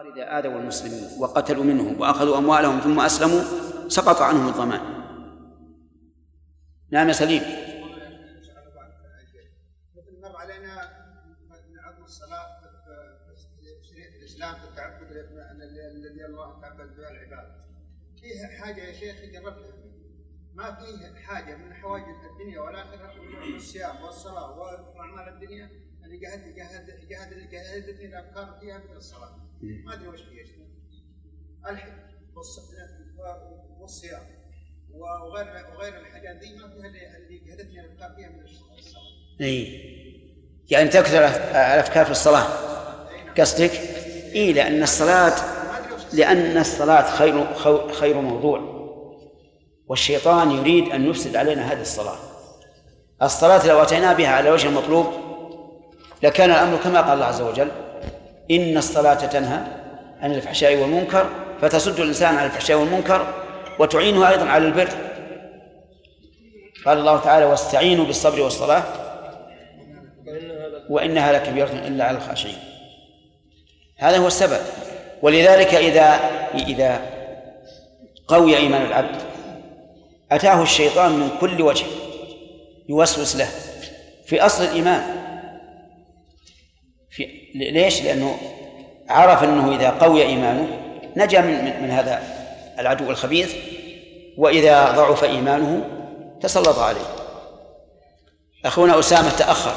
إذا آذوا المسلمين وقتلوا منهم وأخذوا أموالهم ثم أسلموا سقط عنهم الضمان. نعم سليم. مر علينا عدم الصلاة في شريعة الإسلام في التعبد الذي الله تعبد به العباد. فيه حاجة يا شيخ جربتها، ما فيه حاجة من حواجز الدنيا والآخرة والصيام والصلاة وأعمال الدنيا اللي جهدتني الأفكار فيها مثل الصلاة. ما ادري وش فيه الحج والصيام وغير الحاجات دي ما فيها اللي جهدتني الافكار فيها من الصلاه. اي يعني تكثر الافكار في الصلاه قصدك؟ اي لان الصلاه خير موضوع، والشيطان يريد ان يفسد علينا هذه الصلاه. الصلاه لو اتينا بها على وجه المطلوب لكان الامر كما قال الله عز وجل: إن الصلاة تنهى عن الفحشاء والمنكر، فتصد الإنسان عن الفحشاء والمنكر وتعينه أيضا على البر. قال الله تعالى: واستعينوا بالصبر والصلاة وإنها لكبيرة إلا على الخاشعين. هذا هو السبب. ولذلك إذا قوي إيمان العبد أتاه الشيطان من كل وجه يوسوس له في أصل الإيمان. ليش؟ لأنه عرف أنه إذا قوي إيمانه نجا من هذا العدو الخبيث، وإذا ضعف إيمانه تسلط عليه. أخونا أسامة تأخر،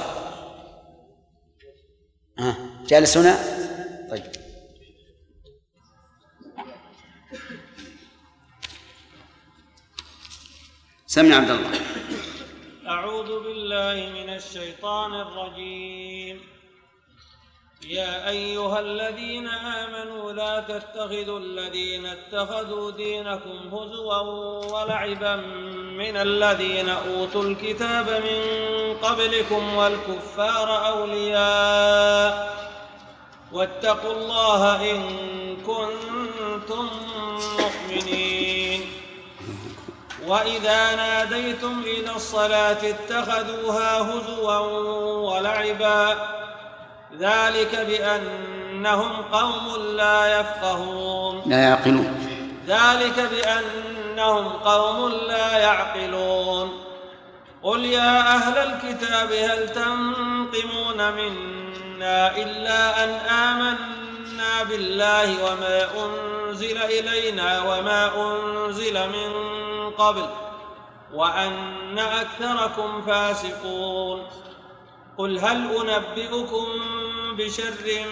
جالس هنا؟ طيب سمع عبد الله. أعوذ بالله من الشيطان الرجيم. يا أيها الذين آمنوا لا تتخذوا الذين اتخذوا دينكم هزوا ولعبا من الذين أوتوا الكتاب من قبلكم والكفار أولياء واتقوا الله إن كنتم مؤمنين. وإذا ناديتم إلى الصلاة اتخذوها هزوا ولعبا ذلك بأنهم قوم لا يفقهون لا يعقلون. ذلك بأنهم قوم لا يعقلون. قل يا أهل الكتاب هل تنقمون منا إلا أن آمنا بالله وما أنزل إلينا وما أنزل من قبل وأن أكثركم فاسقون. قل هل أنبئكم بشر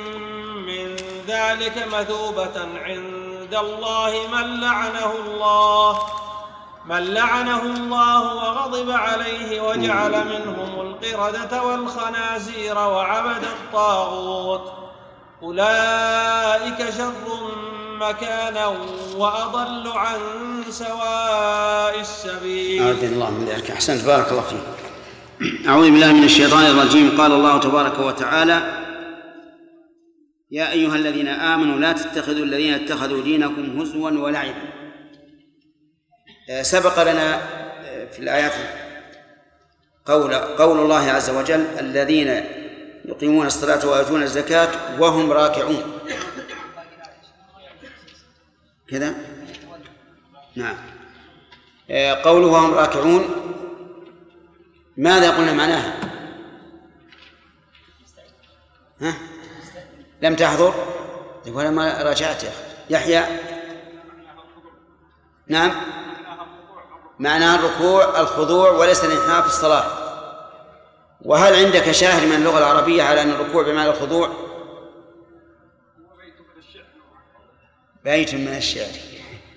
من ذلك مثوبة عند الله من لعنه الله وغضب عليه وجعل منهم القردة والخنازير وعبد الطاغوت أولئك شر مكانا وأضل عن سواء السبيل. أعوذ بالله من ذلك. أحسنت، بارك الله فيك. أعوذ بالله من الشيطان الرجيم. قال الله تبارك وتعالى: يا أيها الذين آمنوا لا تتخذوا الذين اتخذوا دينكم هزوا ولعبا. سبق لنا في الآيات قول الله عز وجل: الذين يقيمون الصلاة ويؤتون الزكاة وهم راكعون. كذا؟ نعم. قوله وهم راكعون ماذا قلنا معناها؟ ها؟ لم تحضر ولا ما راجعت يا يحيى؟ نعم، معناها الركوع الخضوع وليس الانحناء في الصلاة. وهل عندك شاهد من اللغة العربية على أن الركوع بمعنى الخضوع؟ بيت من الشعر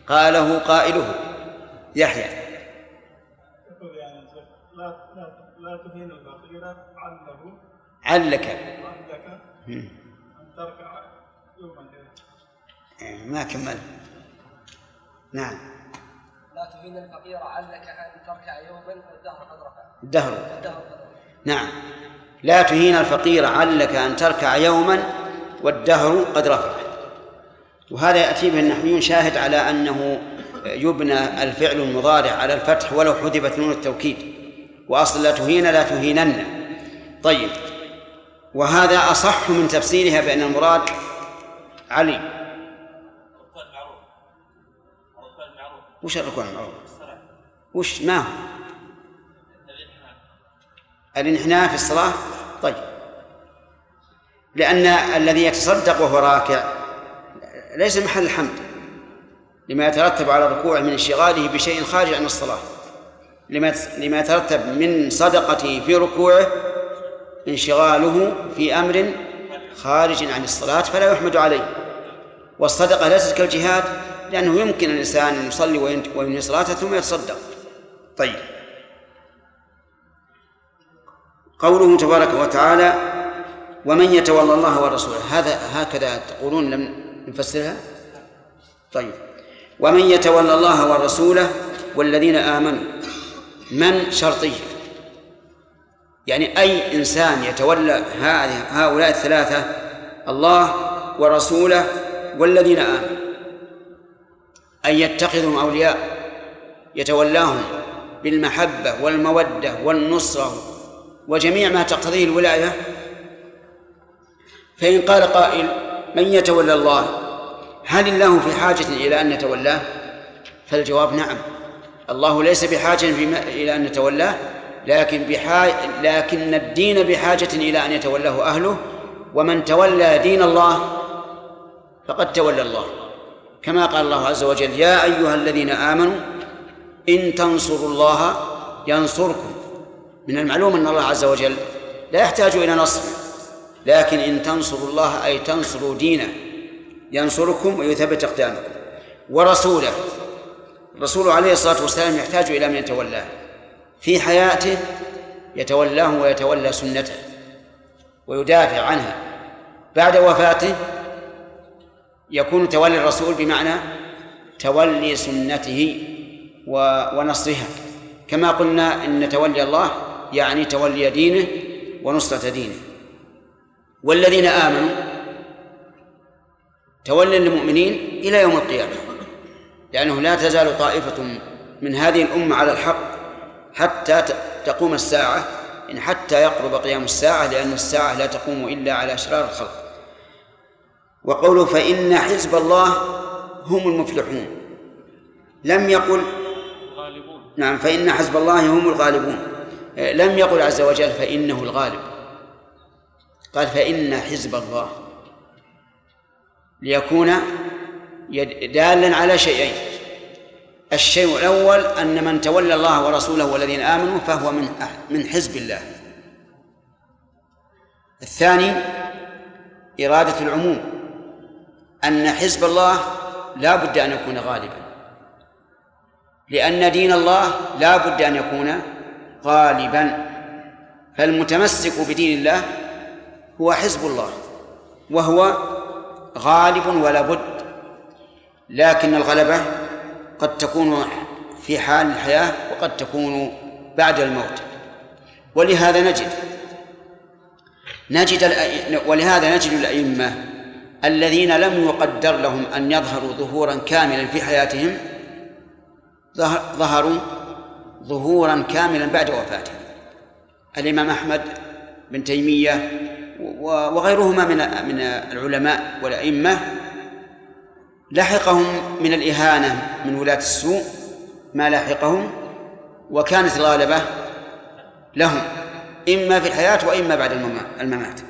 قاله قائله يحيى. لا تهين الفقير علك أن تركع يوما ما كمل. نعم، لا تهين الفقير علك أن تركع يوما والدهر قد رفع الدهر. نعم، لا تهين الفقير علك أن تركع يوما والدهر قد رفع. وهذا يأتي به النحويون شاهد على أنه يبنى الفعل المضارع على الفتح ولو حذفت نون التوكيد، وأصل لا تهين لا تهينن. طيب، وهذا أصح من تفسيرها بأن المراد علي. الركوع المعروف. وش الركوع المعروف؟ وش ما هو؟ الانحناء في الصلاة. طيب، لأن الذي يتصدق وهو راكع ليس محل الحمد لما يترتب على الركوع من انشغاله بشيء خارج عن الصلاة، لما يترتب من صدقته في ركوعه انشغاله في أمر خارج عن الصلاة فلا يحمد عليه. والصدقة ليست كالجهاد، لأنه يمكن الإنسان أن يصلي وينهي صلاته ثم يتصدق. طيب، قوله تبارك وتعالى ومن يتولى الله ورسوله، هذا هكذا تقولون لم نفسرها؟ طيب، ومن يتولى الله ورسوله والذين آمنوا، من شرطيه، يعني أي إنسان يتولى هؤلاء الثلاثة، الله ورسوله والذين آمنوا، أن يتخذهم أولياء يتولاهم بالمحبة والمودة والنصرة وجميع ما تقتضيه الولاية. فإن قال قائل من يتولى الله، هل الله في حاجة إلى أن نتولاه؟ فالجواب نعم، الله ليس بحاجة إلى أن نتولاه، لكن الدين بحاجة إلى أن يتولاه أهله، ومن تولى دين الله فقد تولى الله، كما قال الله عز وجل يا أيها الذين آمنوا إن تنصروا الله ينصركم. من المعلوم أن الله عز وجل لا يحتاج إلى نصر، لكن إن تنصروا الله أي تنصروا دينه ينصركم ويثبت أقدامكم. ورسوله، الرسول عليه الصلاة والسلام يحتاج إلى من يتولاه في حياته، يتولاه ويتولى سنته ويدافع عنها، بعد وفاته يكون تولي الرسول بمعنى تولي سنته ونصرها، كما قلنا إن تولي الله يعني تولي دينه ونصرة دينه. والذين آمنوا تولي المؤمنين إلى يوم القيامة، لأنه لا تزال طائفة من هذه الأمة على الحق حتى تقوم الساعة، إن حتى يقرب قيام الساعة، لأن الساعة لا تقوم إلا على أشرار الخلق. وقوله فإن حزب الله هم المفلحون، لم يقل الغالبون. نعم، فإن حزب الله هم الغالبون، لم يقل عز وجل فإنه الغالب، قال فإن حزب الله، ليكون دالا على شيئين: الشيء الأول أن من تولى الله ورسوله والذين آمنوا فهو من حزب الله، الثاني إرادة العموم، أن حزب الله لا بد أن يكون غالبا، لأن دين الله لا بد أن يكون غالبا، فالمتمسك بدين الله هو حزب الله وهو غالب ولا بد. لكن الغلبة قد تكون في حال الحياة وقد تكون بعد الموت، ولهذا نجد الأئمة الذين لم يقدر لهم أن يظهروا ظهورا كاملا في حياتهم ظهروا ظهورا كاملا بعد وفاتهم، الإمام أحمد بن تيمية وغيرهما من العلماء والأئمة، لحقهم من الإهانة من ولاة السوء ما لحقهم، وكانت الغالبة لهم إما في الحياة وإما بعد الممات.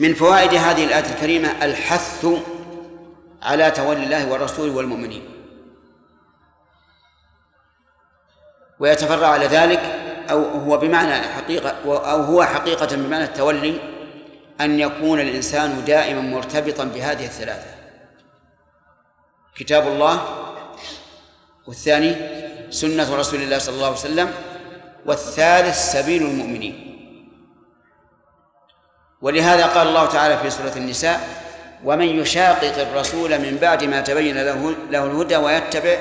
من فوائد هذه الآية الكريمة الحث على تولي الله والرسول والمؤمنين، ويتفرع على ذلك هو حقيقة بمعنى التولي أن يكون الإنسان دائما مرتبطا بهذه الثلاثة: كتاب الله، والثاني سنة رسول الله صلى الله عليه وسلم، والثالث سبيل المؤمنين. ولهذا قال الله تعالى في سورة النساء ومن يشاقق الرسول من بعد ما تبين له الهدى ويتبع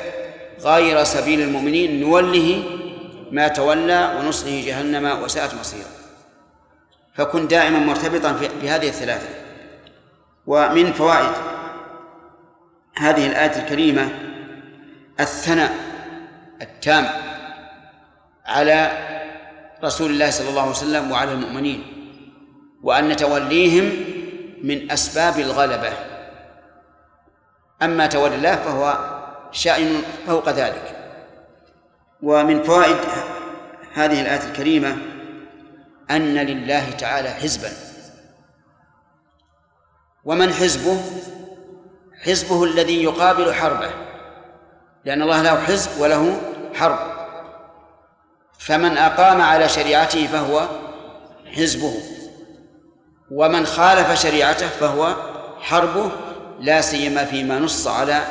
غير سبيل المؤمنين نوله ما تولى ونصله جهنم وساءت مصيرا. فكن دائما مرتبطا بهذه الثلاثة. ومن فوائد هذه الآية الكريمة الثناء التام على رسول الله صلى الله عليه وسلم وعلى المؤمنين، وأن توليهم من أسباب الغلبة، أما تولاه فهو شأن فوق ذلك. ومن فوائد هذه الآية الكريمة أن لله تعالى حزبا، ومن حزبه؟ حزبه الذي يقابل حربه، لأن الله له حزب وله حرب، فمن أقام على شريعته فهو حزبه، ومن خالف شريعته فهو حربه، لا سيما فيما نص على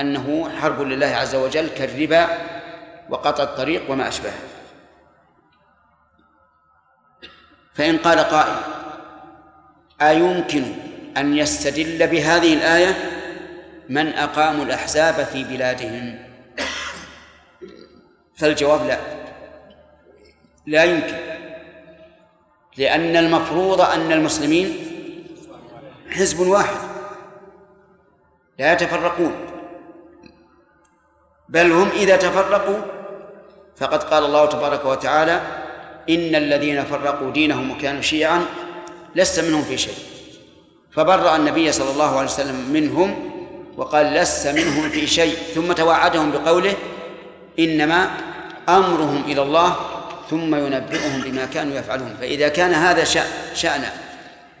أنه حرب لله عز وجل كالربا وقطع الطريق وما أشبهه. فإن قال قائل: أيمكن أن يستدل بهذه الآية من أقاموا الأحزاب في بلادهم؟ فالجواب: لا يمكن، لأن المفروض أن المسلمين حزب واحد لا يتفرقون، بل هم إذا تفرقوا فقد قال الله تبارك وتعالى: إن الذين فرقوا دينهم وكانوا شيعا لست منهم في شيء. فبرأ النبي صلى الله عليه وسلم منهم وقال: لست منهم في شيء، ثم توعدهم بقوله: إنما أمرهم إلى الله ثم ينبئهم بما كانوا يفعلون. فإذا كان هذا شأن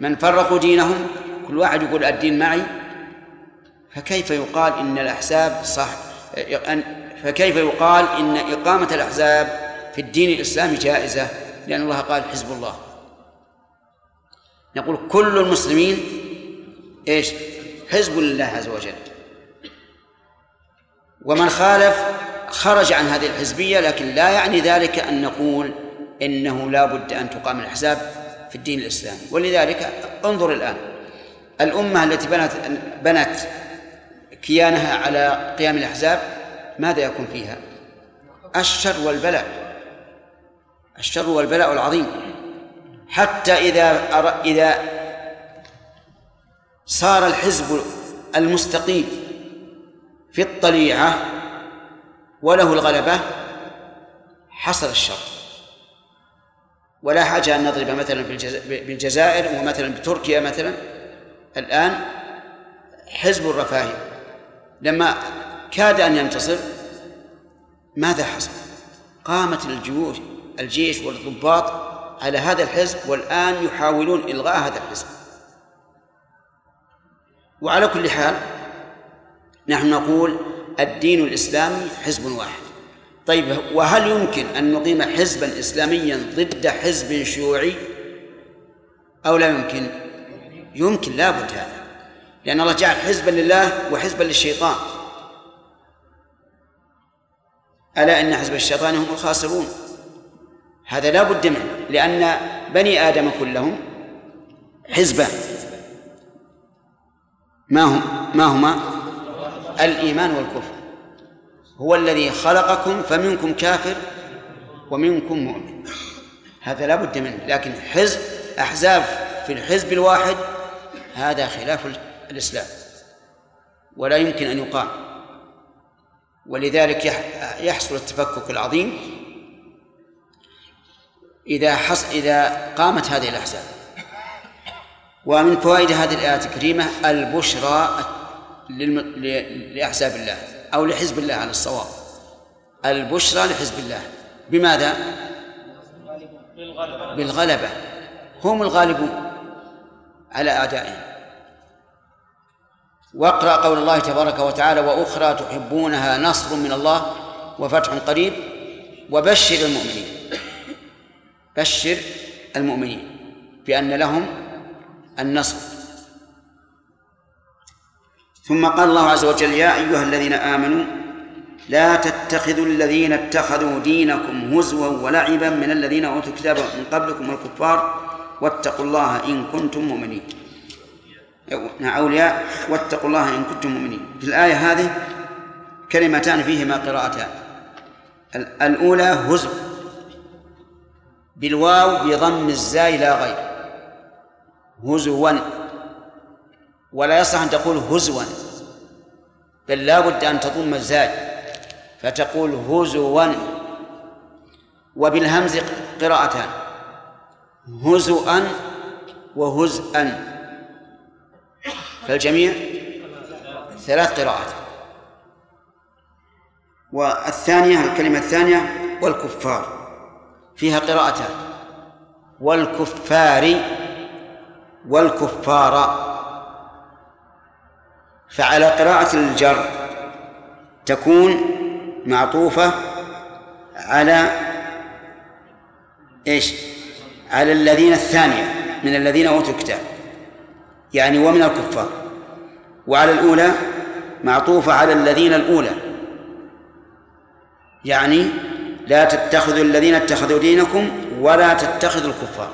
من فرقوا دينهم، كل واحد يقول الدين معي، فكيف يقال إن الأحزاب صح؟ فكيف يقال إن إقامة الأحزاب في الدين الإسلامي جائزة؟ لأن الله قال: حزب الله. نقول كل المسلمين إيش؟ حزب لله عز وجل، ومن خالف خرج عن هذه الحزبية، لكن لا يعني ذلك أن نقول إنه لا بد أن تقام الأحزاب في الدين الإسلامي. ولذلك انظر الآن الأمة التي بنت كيانها على قيام الأحزاب، ماذا يكون فيها؟ الشر والبلاء، الشر والبلاء العظيم. حتى إذا صار الحزب المستقيم في الطليعة وله الغلبة حصل الشر. ولا حاجة أن نضرب مثلا بالجزائر ومثلا بتركيا مثلا، الآن حزب الرفاهي لما كاد أن ينتصر ماذا حصل؟ قامت الجيش والضباط على هذا الحزب، والآن يحاولون إلغاء هذا الحزب. وعلى كل حال نحن نقول الدين الإسلامي حزب واحد. طيب، وهل يمكن أن نقيم حزبا إسلاميا ضد حزب شيوعي أو لا يمكن؟ يمكن، لا بد هذا، لأن الله جعل حزبا لله وحزبا للشيطان، ألا إن حزب الشيطان هم الخاسرون. هذا لا بد منه، لأن بني آدم كلهم حزبا، ما هما الإيمان والكفر. هو الذي خلقكم فمنكم كافر ومنكم مؤمن، هذا لا بد منه. لكن أحزاب في الحزب الواحد هذا خلاف الإسلام ولا يمكن أن يقام. ولذلك يحصل التفكك العظيم إذا قامت هذه الأحزاب. ومن فوائد هذه الآية الكريمة البشرى لأحزاب الله أو لحزب الله على الصواب، البشرى لحزب الله بماذا؟ بالغلبة، هم الغالبون على أعدائهم. واقرأ قول الله تبارك وتعالى: وأخرى تحبونها نصر من الله وفتح قريب وبشر المؤمنين، بشر المؤمنين بأن لهم النصر. ثم قال الله عز وجل: يا أيها الذين آمنوا لا تتخذوا الذين اتخذوا دينكم هزوا ولعبا من الذين أوتوا الكتاب من قبلكم والكفار واتقوا الله إن كنتم مؤمنين، أولياء واتقوا الله إن كنتم مؤمنين. في الآية هذه كلمتان فيهما قراءتان، الأولى هزو بالواو بضم الزاي لا غير، هزوا، ولا يصح أن تقول هزوا، بل لا بد أن تضم الزاي فتقول هزوا. وبالهمز قراءتان، هزؤا وهزءا، فالجميع ثلاث قراءات. والثانية الكلمة الثانية والكفار، فيها قراءتان، والكفار والكفار. فعلى قراءة الجر تكون معطوفة على إيش؟ على الذين الثانية من الذين أوتوا الكتاب، يعني ومن الكفار، وعلى الأولى معطوفة على الذين الأولى، يعني لا تتخذوا الذين اتخذوا دينكم ولا تتخذوا الكفار.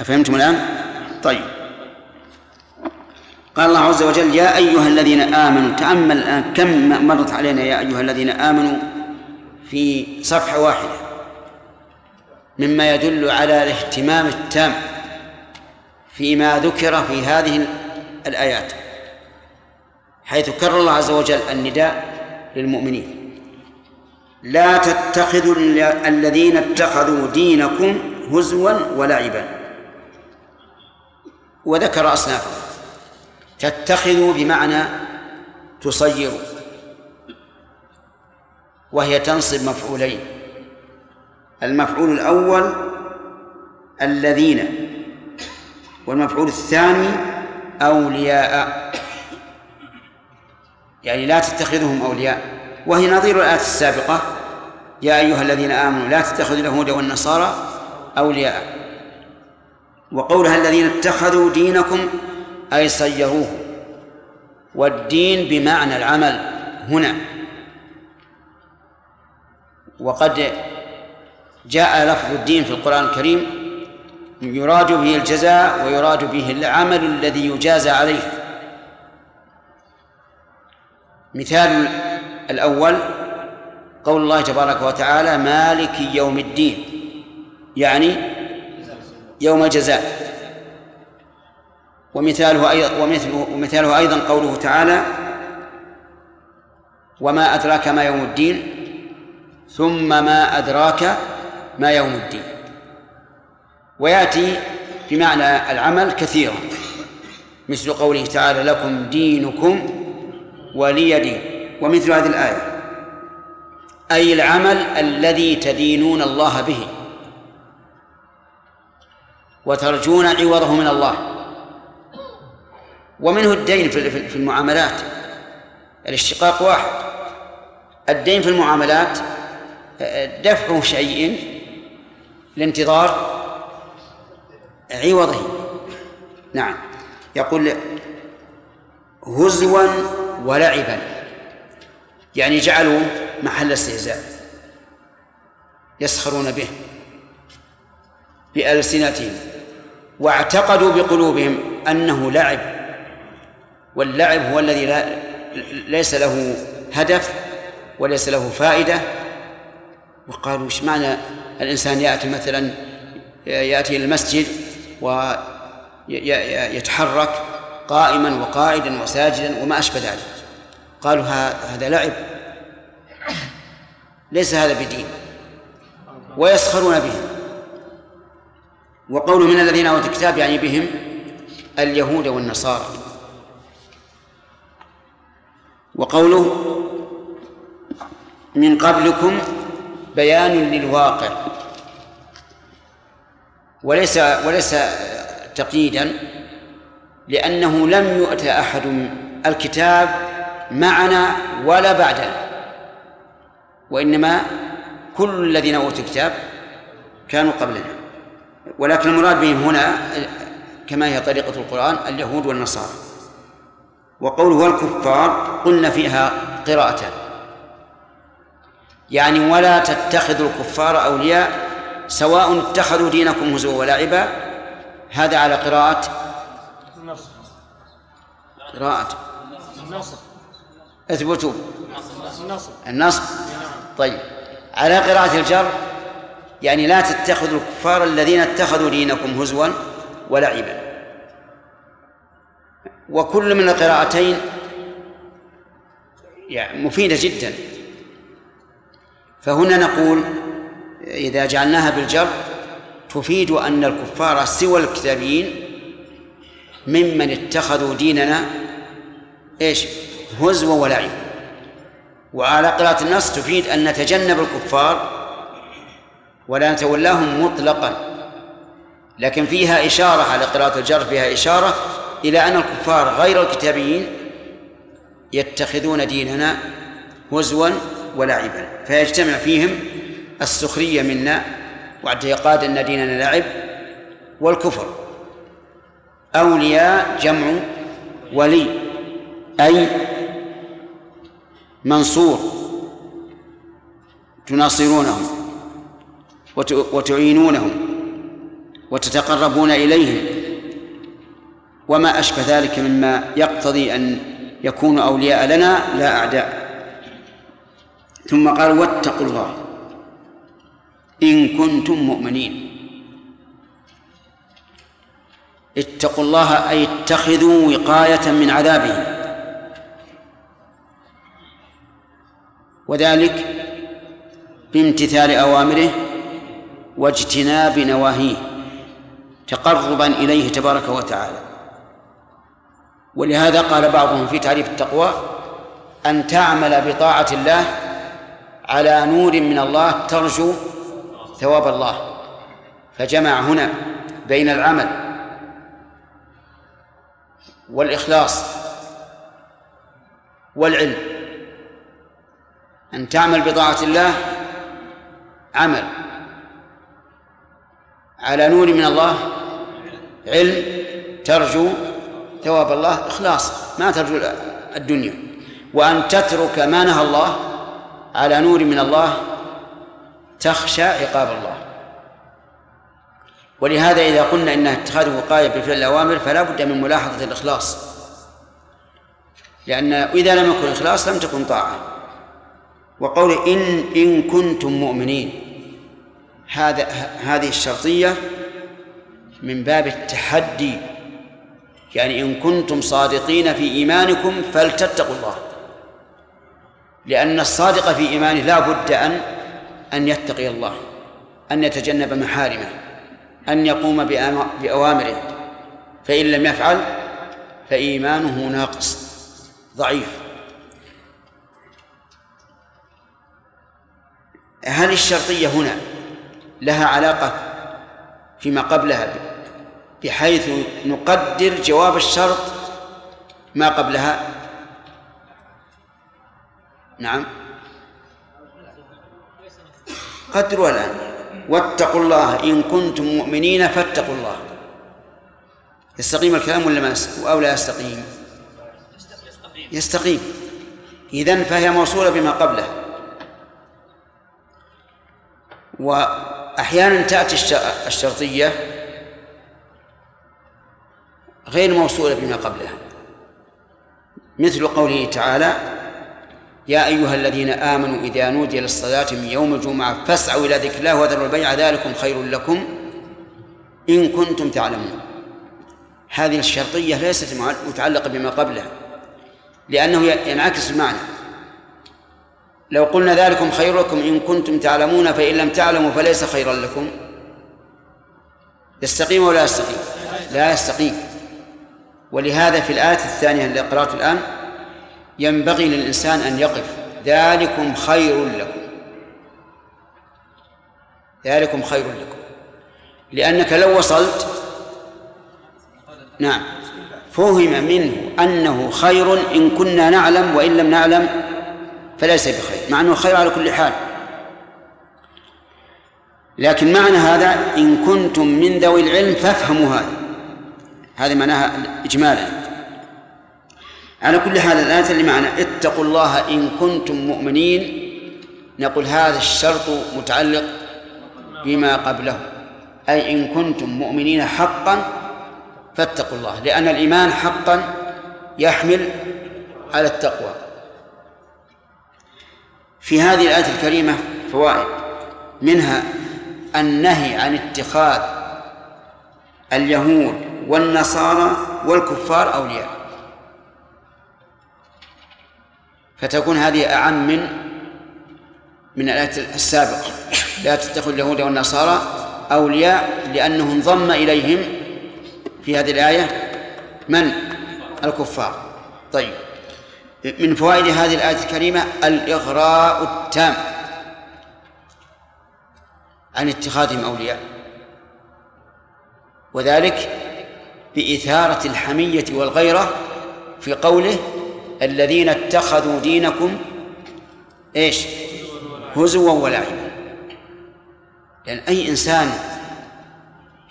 أفهمتم الآن؟ طيب. قال الله عز وجل: يا أيها الذين آمنوا. تأمل الآن كم مرت علينا يا أيها الذين آمنوا في صفحة واحدة، مما يدل على الاهتمام التام فيما ذكر في هذه الآيات، حيث كرر الله عز وجل النداء للمؤمنين: لا تتخذوا الذين اتخذوا دينكم هزوا ولعبا. وذكر أصنافه. تتخذوا بمعنى تصير، وهي تنصب مفعولين: المفعول الأول الذين، والمفعول الثاني أولياء، يعني لا تتخذهم أولياء، وهي نظير الآية السابقة: يا أيها الذين آمنوا لا تتخذوا اليهود والنصارى أولياء. وقولها الذين اتخذوا دينكم أي صيروه، والدين بمعنى العمل هنا. وقد جاء لفظ الدين في القرآن الكريم يراد به الجزاء ويراد به العمل الذي يجازى عليه. مثال الأول قول الله تبارك وتعالى: مالك يوم الدين، يعني يوم الجزاء. ومثاله أيضا قوله تعالى: وما أدراك ما يوم الدين، ثم ما أدراك ما يوم الدين. ويأتي بمعنى العمل كثيرا، مثل قوله تعالى: لكم دينكم ولي دين. ومثل هذه الآية أي العمل الذي تدينون الله به وترجون عوضه من الله. ومنه الدين في المعاملات، الاشتقاق واحد. الدين في المعاملات دفع شيء لانتظار عوضه. نعم. يقول: هزوا ولعبا، يعني جعلوا محل استهزاء يسخرون به بألسنتهم، واعتقدوا بقلوبهم أنه لعب، واللعب هو الذي ليس له هدف وليس له فائدة. وقالوا: ايش معنى الإنسان يأتي مثلا إلى المسجد ويتحرك قائما وقاعدا وساجدا وما أشبه ذلك؟ قالوا: هذا لعب، ليس هذا بدين، ويسخرون به. وقولوا من الذين أوتوا الكتاب، يعني بهم اليهود والنصارى. وقوله: من قبلكم، بيان للواقع وليس تقييدا، لأنه لم يؤت أحد الكتاب معنا ولا بعدنا، وإنما كل الذين أوتوا الكتاب كانوا قبلنا. ولكن المراد بهم هنا كما هي طريقة القرآن اليهود والنصارى. وقوله: الكفار، قلنا فيها قراءتان، يعني ولا تتخذوا الكفار أولياء سواء اتخذوا دينكم هزوا ولعبا. هذا على قراءة اثبتوا النصب. طيب. على قراءة الجر، يعني لا تتخذوا الكفار الذين اتخذوا دينكم هزوا ولعبا. وكل من القراءتين يعني مفيدة جدا. فهنا نقول إذا جعلناها بالجر تفيد أن الكفار سوى الكتابيين ممن اتخذوا ديننا إيش هزوا ولعب. وعلى قراءة النص تفيد أن نتجنب الكفار ولا نتولاهم مطلقا، لكن فيها إشارة على قراءة الجر، فيها إشارة إلى أن الكفار غير الكتابيين يتخذون ديننا هزوا ولعبا، فيجتمع فيهم السخرية منا واعتقاد أن ديننا لعب والكفر. أولياء جمع ولي أي منصور، تناصرونهم وتعينونهم وتتقربون إليهم وما أشبه ذلك مما يقتضي أن يكونوا أولياء لنا لا أعداء. ثم قال واتقوا الله إن كنتم مؤمنين. اتقوا الله أي اتخذوا وقاية من عذابه، وذلك بامتثال أوامره واجتناب نواهيه تقربا إليه تبارك وتعالى. ولهذا قال بعضهم في تعريف التقوى أن تعمل بطاعة الله على نور من الله ترجو ثواب الله، فجمع هنا بين العمل والإخلاص والعلم. أن تعمل بطاعة الله عمل، على نور من الله علم، ترجو ثواب الله إخلاص، ما ترجو الدنيا. وأن تترك ما نهى الله على نور من الله تخشى عقاب الله. ولهذا إذا قلنا إنها اتخاذ وقاية بفعل الأوامر فلا بد من ملاحظة الإخلاص، لأن إذا لم يكن إخلاص لم تكن طاعة. وقول إن كنتم مؤمنين، هذه الشرطية من باب التحدي، يعني إن كنتم صادقين في إيمانكم فلتتقوا الله، لأن الصادق في إيمانه لا بد أن يتقي الله، أن يتجنب محارمه، أن يقوم بأوامره، فإن لم يفعل فإيمانه ناقص ضعيف. هل الشرطية هنا لها علاقة فيما قبلها بحيث نقدر جواب الشرط ما قبلها؟ نعم قدروا الآن. واتقوا الله إن كنتم مؤمنين فاتقوا الله. يستقيم الكلام ولا ما أو لا يستقيم؟ يستقيم. إذن فهي موصولة بما قبله. وأحيانا تأتي الشرطية غير موصولة بما قبلها، مثل قوله تعالى يا أيها الذين آمنوا إذا نودي للصلاة من يوم الجمعة فاسعوا إلى ذكر الله وذروا البيع ذلكم خير لكم إن كنتم تعلمون. هذه الشرطية ليست متعلقة بما قبلها لأنه ينعكس المعنى. لو قلنا ذلكم خير لكم إن كنتم تعلمون فإن لم تعلموا فليس خيرا لكم، يستقيم ولا يستقيم؟ لا يستقيم. ولهذا في الآية الثانية اللي قرأت الآن ينبغي للإنسان أن يقف ذلكم خير لكم، ذلكم خير لكم، لأنك لو وصلت نعم فهم منه أنه خير إن كنا نعلم وإن لم نعلم فليس بخير، مع أنه خير على كل حال. لكن معنى هذا إن كنتم من ذوي العلم فافهموا هذا، هذا معناها إجمالا. على كل حال الآية اللي معنا اتقوا الله إن كنتم مؤمنين نقول هذا الشرط متعلق بما قبله، أي إن كنتم مؤمنين حقا فاتقوا الله، لأن الإيمان حقا يحمل على التقوى. في هذه الآية الكريمة فوائد، منها النهي عن اتخاذ اليهود والنصارى والكفار أولياء، فتكون هذه أعم من الآية السابقة لا تتخذوا اليهود والنصارى أولياء لأنه انضم إليهم في هذه الآية من؟ الكفار. طيب، من فوائد هذه الآية الكريمة الإغراء التام عن اتخاذهم أولياء، وذلك بإثارة الحمية والغيرة في قوله الذين اتخذوا دينكم ايش؟ هزوا ولعبا. لأن أي إنسان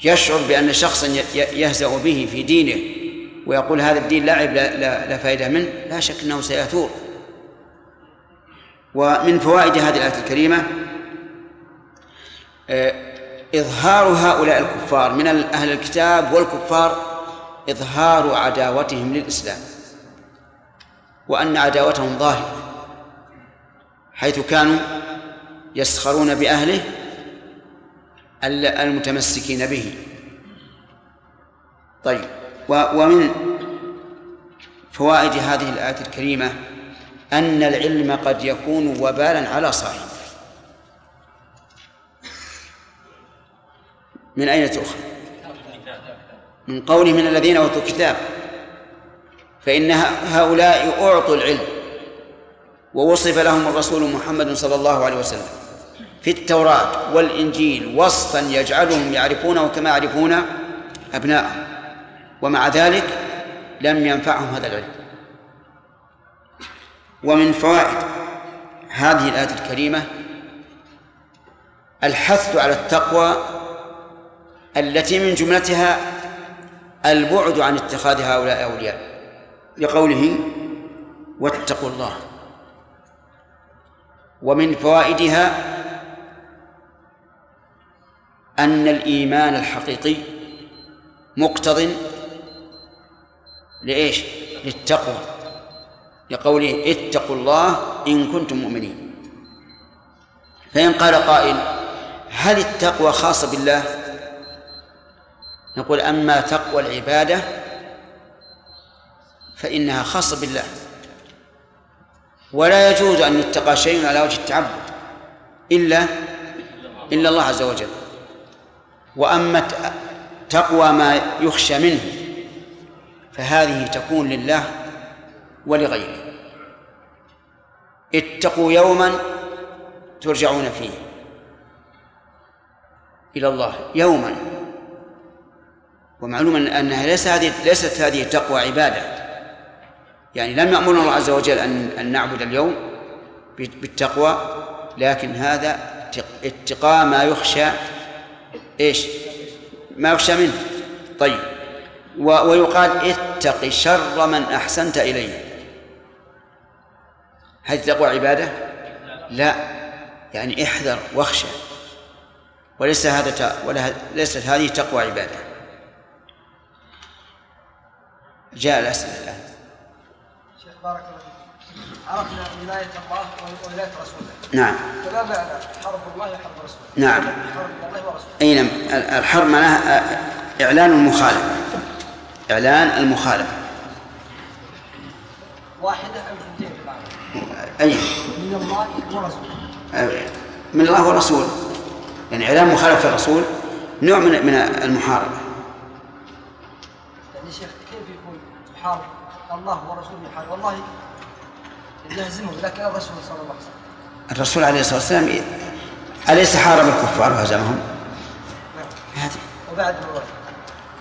يشعر بأن شخصا يهزأ به في دينه ويقول هذا الدين لعب لا فائدة منه، لا شك أنه سيثور. ومن فوائد هذه الآية الكريمة إظهار هؤلاء الكفار من أهل الكتاب والكفار إظهار عداوتهم للإسلام، وأن عداوتهم ظاهرة حيث كانوا يسخرون بأهله المتمسكين به. طيب، ومن فوائد هذه الآية الكريمة أن العلم قد يكون وبالا على صاحبه. من أين تؤخذ؟ من قوله من الذين أوتوا الكتاب، فإن هؤلاء أعطوا العلم، ووصف لهم الرسول محمد صلى الله عليه وسلم في التوراة والإنجيل وصفا يجعلهم يعرفونه كما يعرفون أبنائهم، ومع ذلك لم ينفعهم هذا العلم. ومن فوائد هذه الآية الكريمة الحث على التقوى التي من جملتها البعد عن اتخاذ هؤلاء أولياء، لقوله واتقوا الله. ومن فوائدها أن الإيمان الحقيقي مقتضٍ لإيش؟ للتقوى، لقوله اتقوا الله إن كنتم مؤمنين. فإن قال قائل هل التقوى خاصة بالله؟ نقول أما تقوى العبادة فإنها خاصة بالله، ولا يجوز أن يتقى شيء على وجه التعبد إلا الله عز وجل. وأما تقوى ما يخشى منه فهذه تكون لله ولغيره. اتقوا يوما ترجعون فيه إلى الله، يوما. ومعلوم أنها ليست هذه تقوى عبادة، يعني لم يأمرنا الله عز وجل أن نعبد اليوم بالتقوى، لكن هذا اتقاء ما يخشى إيش؟ ما يخشى منه. طيب، ويقال اتق شر من أحسنت إليه، هل تقوى عبادة؟ لا، يعني احذر واخشى، وليست هذه تقوى عبادة. جاء الأسئلة الآن. شيخ بارك الله فيك، عرفنا ولاية الله وولاية رسوله، نعم، فما معنى حرب الله وحرب رسوله؟ نعم، حرب الله ورسوله، أي نعم. الحرب معناها إعلان المخالفة واحدة أم اثنتين؟ أي من الله ورسوله، من الله ورسوله، يعني إعلان مخالفة الرسول نوع من المحاربة. يعني شيخ كيف يكون محارب الله ورسوله؟ يحارب والله يهزمه، لكن الرسول صلى الله عليه وسلم، الرسول عليه الصلاة والسلام أليس حارب الكفار وهزمهم؟ هذا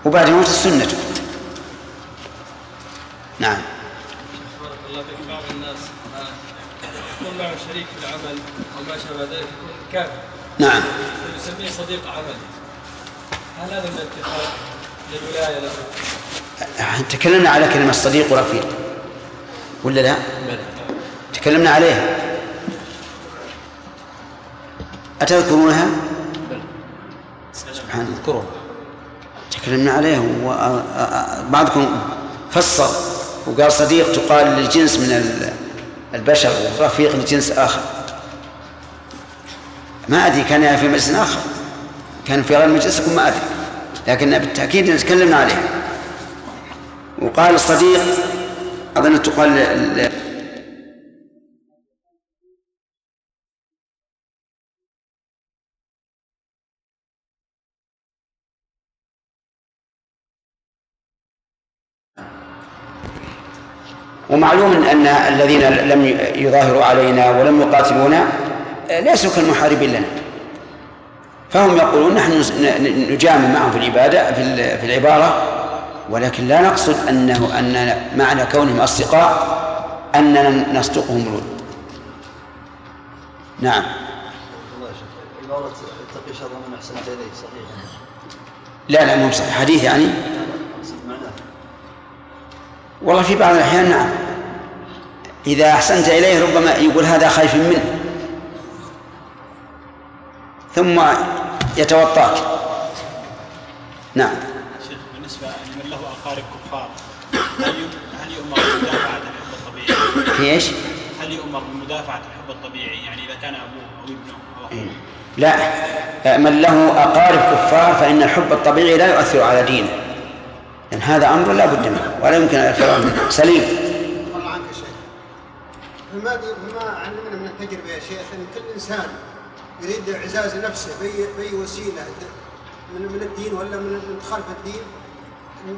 وبعد موت السنة. نعم. بارك الله فيك، بعض الناس يكون معه شريك في العمل وما شابه ذلك يكون كافر، نعم، يسميه صديق عمل، هل هذا من الاتخاذ للولاية له؟ تكلمنا على كلمة صديق ورفيق ولا لا؟ تكلمنا عليها، أتذكرونها؟ سبحان الله، اذكرونها، تكلمنا عليها، وبعضكم فصل وقال صديق تقال للجنس من البشر، ورفيق لجنس آخر، ما أدري كان في مجلس آخر، كان في غير مجلسكم ما أدري، لكن بالتأكيد نتكلمنا عليها. وقال الصديق أظن تقال ومعلوم أن الذين لم يظاهروا علينا ولم يقاتلونا ليسوا كالمحاربين لنا، فهم يقولون نحن نجامل معهم في العبادة في العبارة، ولكن لا نقصد أن معنى كونهم أصدقاء أننا نصدقهم الود. نعم. عبارة اتقي شر من أحسنت إليه صحيح؟ لا مو صحيح، حديث يعني. والله في بعض الأحيان نعم، إذا أحسنت إليه ربما يقول هذا خايف منه ثم يتوطاك. نعم. شيخ بالنسبة لمن له أقارب كفار هل يؤمر بمدافعة الحب الطبيعي؟ إيش؟ هل يؤمر بمدافعة الحب الطبيعي يعني إذا كان أبوه أو ابنه أو أخوه؟ لا، من له أقارب كفار فإن الحب الطبيعي لا يؤثر على دينه، لأن هذا أمر لا بد منه ولا يمكن أن يفعله منه سليم. والله عنك يا شيخ، ما علمنا من التجربة يا شيخ أن كل إنسان يريد إعزاز نفسه بأي وسيلة من الدين ولا من تخالف الدين، إن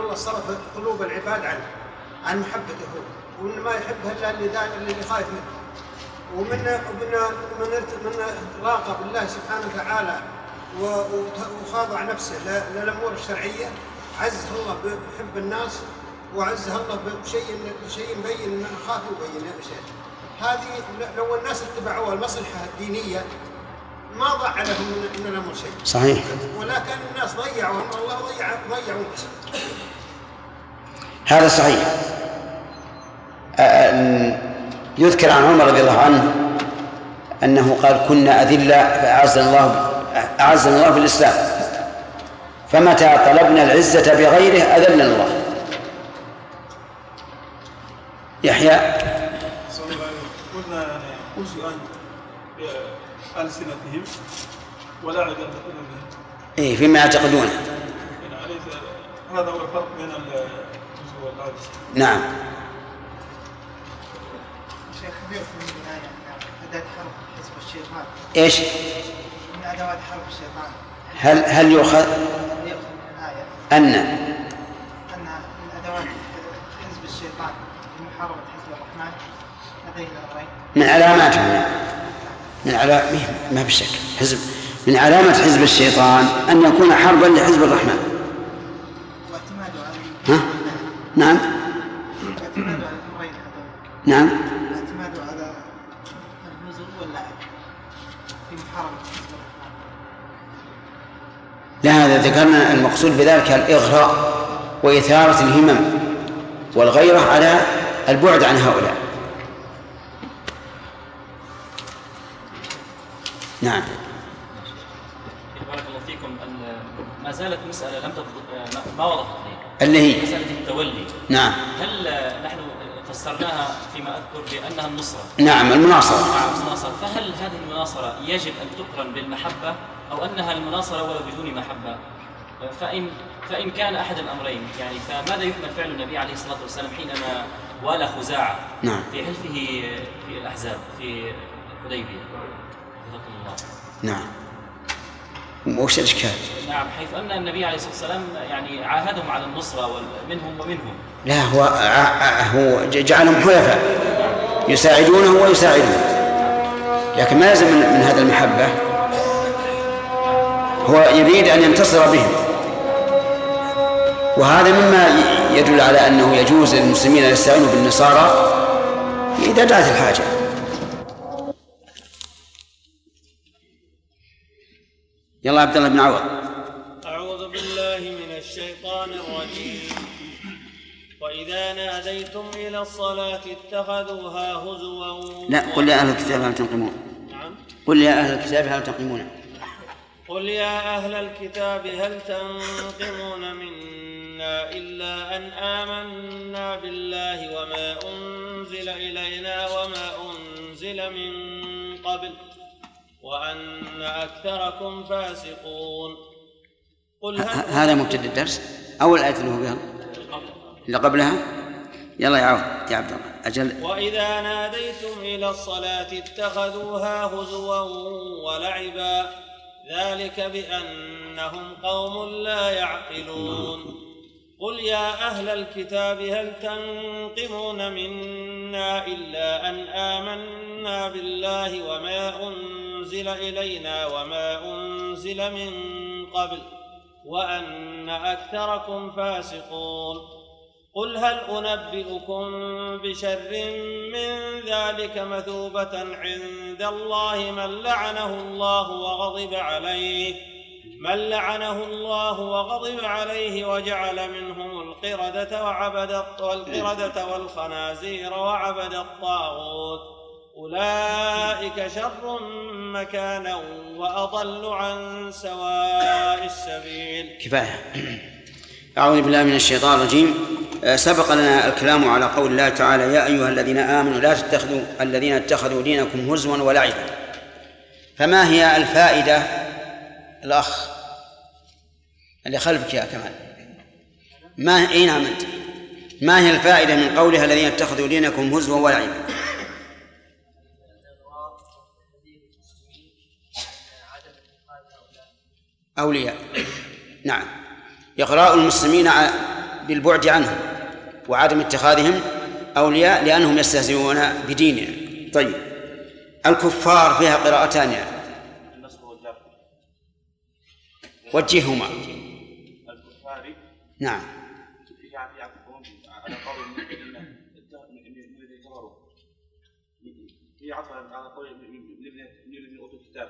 الله صرف قلوب العباد عن محبته، وإن ما يحبها إلا اللي خايف منه، ومن راقب الله سبحانه وتعالى وخاضع نفسه للأمور الشرعية عزه الله بحب الناس، وعزه الله بشيء مبين خاف يبين شيء. هذه لو الناس اتبعوها المصلحة الدينية ما ضاع لهم من الأمر شيء. صحيح. ولكن الناس ضيعوا الله ضيعوا هذا صحيح. يذكر عن عمر رضي الله عنه أنه قال كنا أذلة فأعزنا الله بالإسلام، فمتى طلبنا العزة بغيره أذلنا الله. يحيى قلنا أزئا بألسنتهم ولا عدد يعتقدونه. إيه فيما يعتقدونه. هذا هو الفرق بين الجزء والعدد. نعم. شيخ كبير في البناية أداة حرب حسب الشيطان. إيش؟ من أدوات حرب الشيطان. هل يؤخذ؟ أن من أدوات حزب الشيطان في محاربة حزب الرحمن هذين الأمرين. من علاماتهم ما بشك حزب من علامة حزب الشيطان أن يكون حربا لحزب الرحمن. واعتماده على. ها؟ نعم. اعتماده على الأمرين هذول. نعم. اعتماده على النزل واللعب في محاربة حزب الرحمن. لهذا ذكرنا المقصود بذلك الإغراء وإثارة الهمم والغيرة على البعد عن هؤلاء. نعم. بارك الله فيكم. ما زالت مسألة لم تتضح، ما وضحت لي، اللي هي مسألة التولي. نعم. هل نحن فسرناها فيما أذكر بأنها النصرة؟ نعم، المناصرة. فهل هذه المناصرة يجب أن تقرن بالمحبة أو أنها المناصرة ولو بدون محبة؟ فإن كان أحد الأمرين يعني فماذا يحمل فعل النبي عليه الصلاة والسلام حينما والى خزاعة؟ نعم. في حلفه في الأحزاب في حديبية. نعم. وش الإشكال؟ نعم، حيث أن النبي عليه الصلاة والسلام يعني عاهدهم على النصرة منهم. لا، هو جعلهم حلفاء يساعدونه ويساعدون، لكن ما يلزم من هذا المحبة، هو يريد أن ينتصر بهم، وهذا مما يدل على أنه يجوز للمسلمين أن يستعينوا بالنصارى إذا دعت الحاجة. يلا عبد الله بن عوض. أعوذ بالله من الشيطان الرجيم. وإذا ناديتم إلى الصلاة اتخذوها هزوا. لا، قل يا أهل الكتاب هل تنقمون. نعم. قل يا أهل الكتاب هل تنقمون. قل يا أهل الكتاب هل تنقمون منا إلا أن آمنا بالله وما أنزل إلينا وما أنزل من قبل وأن أكثركم فاسقون. قل هذا مبتدأ الدرس. أول آية اللي قبلها. يلا يا عبد الله أجل. وإذا ناديتم إلى الصلاة اتخذوها هزوا ولعبا ذلك بأنهم قوم لا يعقلون. قل يا أهل الكتاب هل تنقمون منا إلا أن آمنا بالله وما أنزل إلينا وما أنزل من قبل وأن أكثركم فاسقون قل هل أنبئكم بشر من ذلك مثوبة عند الله من لعنه الله وغضب عليه وجعل منهم القردة والخنازير وعبد الطاغوت أولئك شر مكانا وأضل عن سواء السبيل. كفاية. أعوذ بالله من الشيطان الرجيم. سبق لنا الكلام على قول الله تعالى يا أيها الذين آمنوا لا تتخذوا الذين اتخذوا دينكم هزوا ولعبا. فما هي الفائدة الأخ اللي خلفك يا كمال ما هي الفائدة من قولها الذين اتخذوا دينكم هزوا ولعبا؟ أولياء نعم إغراء المسلمين بالبعد عنهم وعدم اتخاذهم أولياء لأنهم يستهزئون بدينهم. طيب الكفار فيها قراءتان يعني. وجههما الكفار نعم يعطفون على قول الذين كفروا يعطف على قول الذين أوتوا الكتاب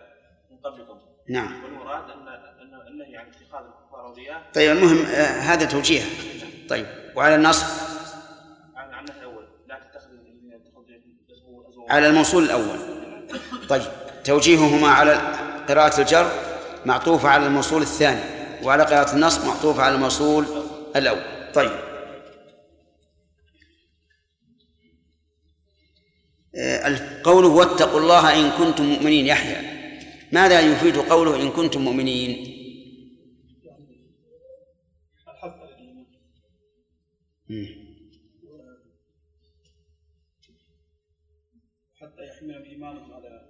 من قبلكم نعم والمراد أن يعني اتخاذ الكفار أولياء. طيب المهم هذا توجيه. طيب وعلى النصب عن الأول لا تتخذ على الموصول الأول. طيب توجيههما على قراءة الجر معطوفة على الموصول الثاني وعلى قراءة النص معطوفة على الموصول الأول. طيب قوله واتقوا الله إن كنتم مؤمنين يحيى ماذا يفيد قوله إن كنتم مؤمنين؟ حتى يحمل الإيمان على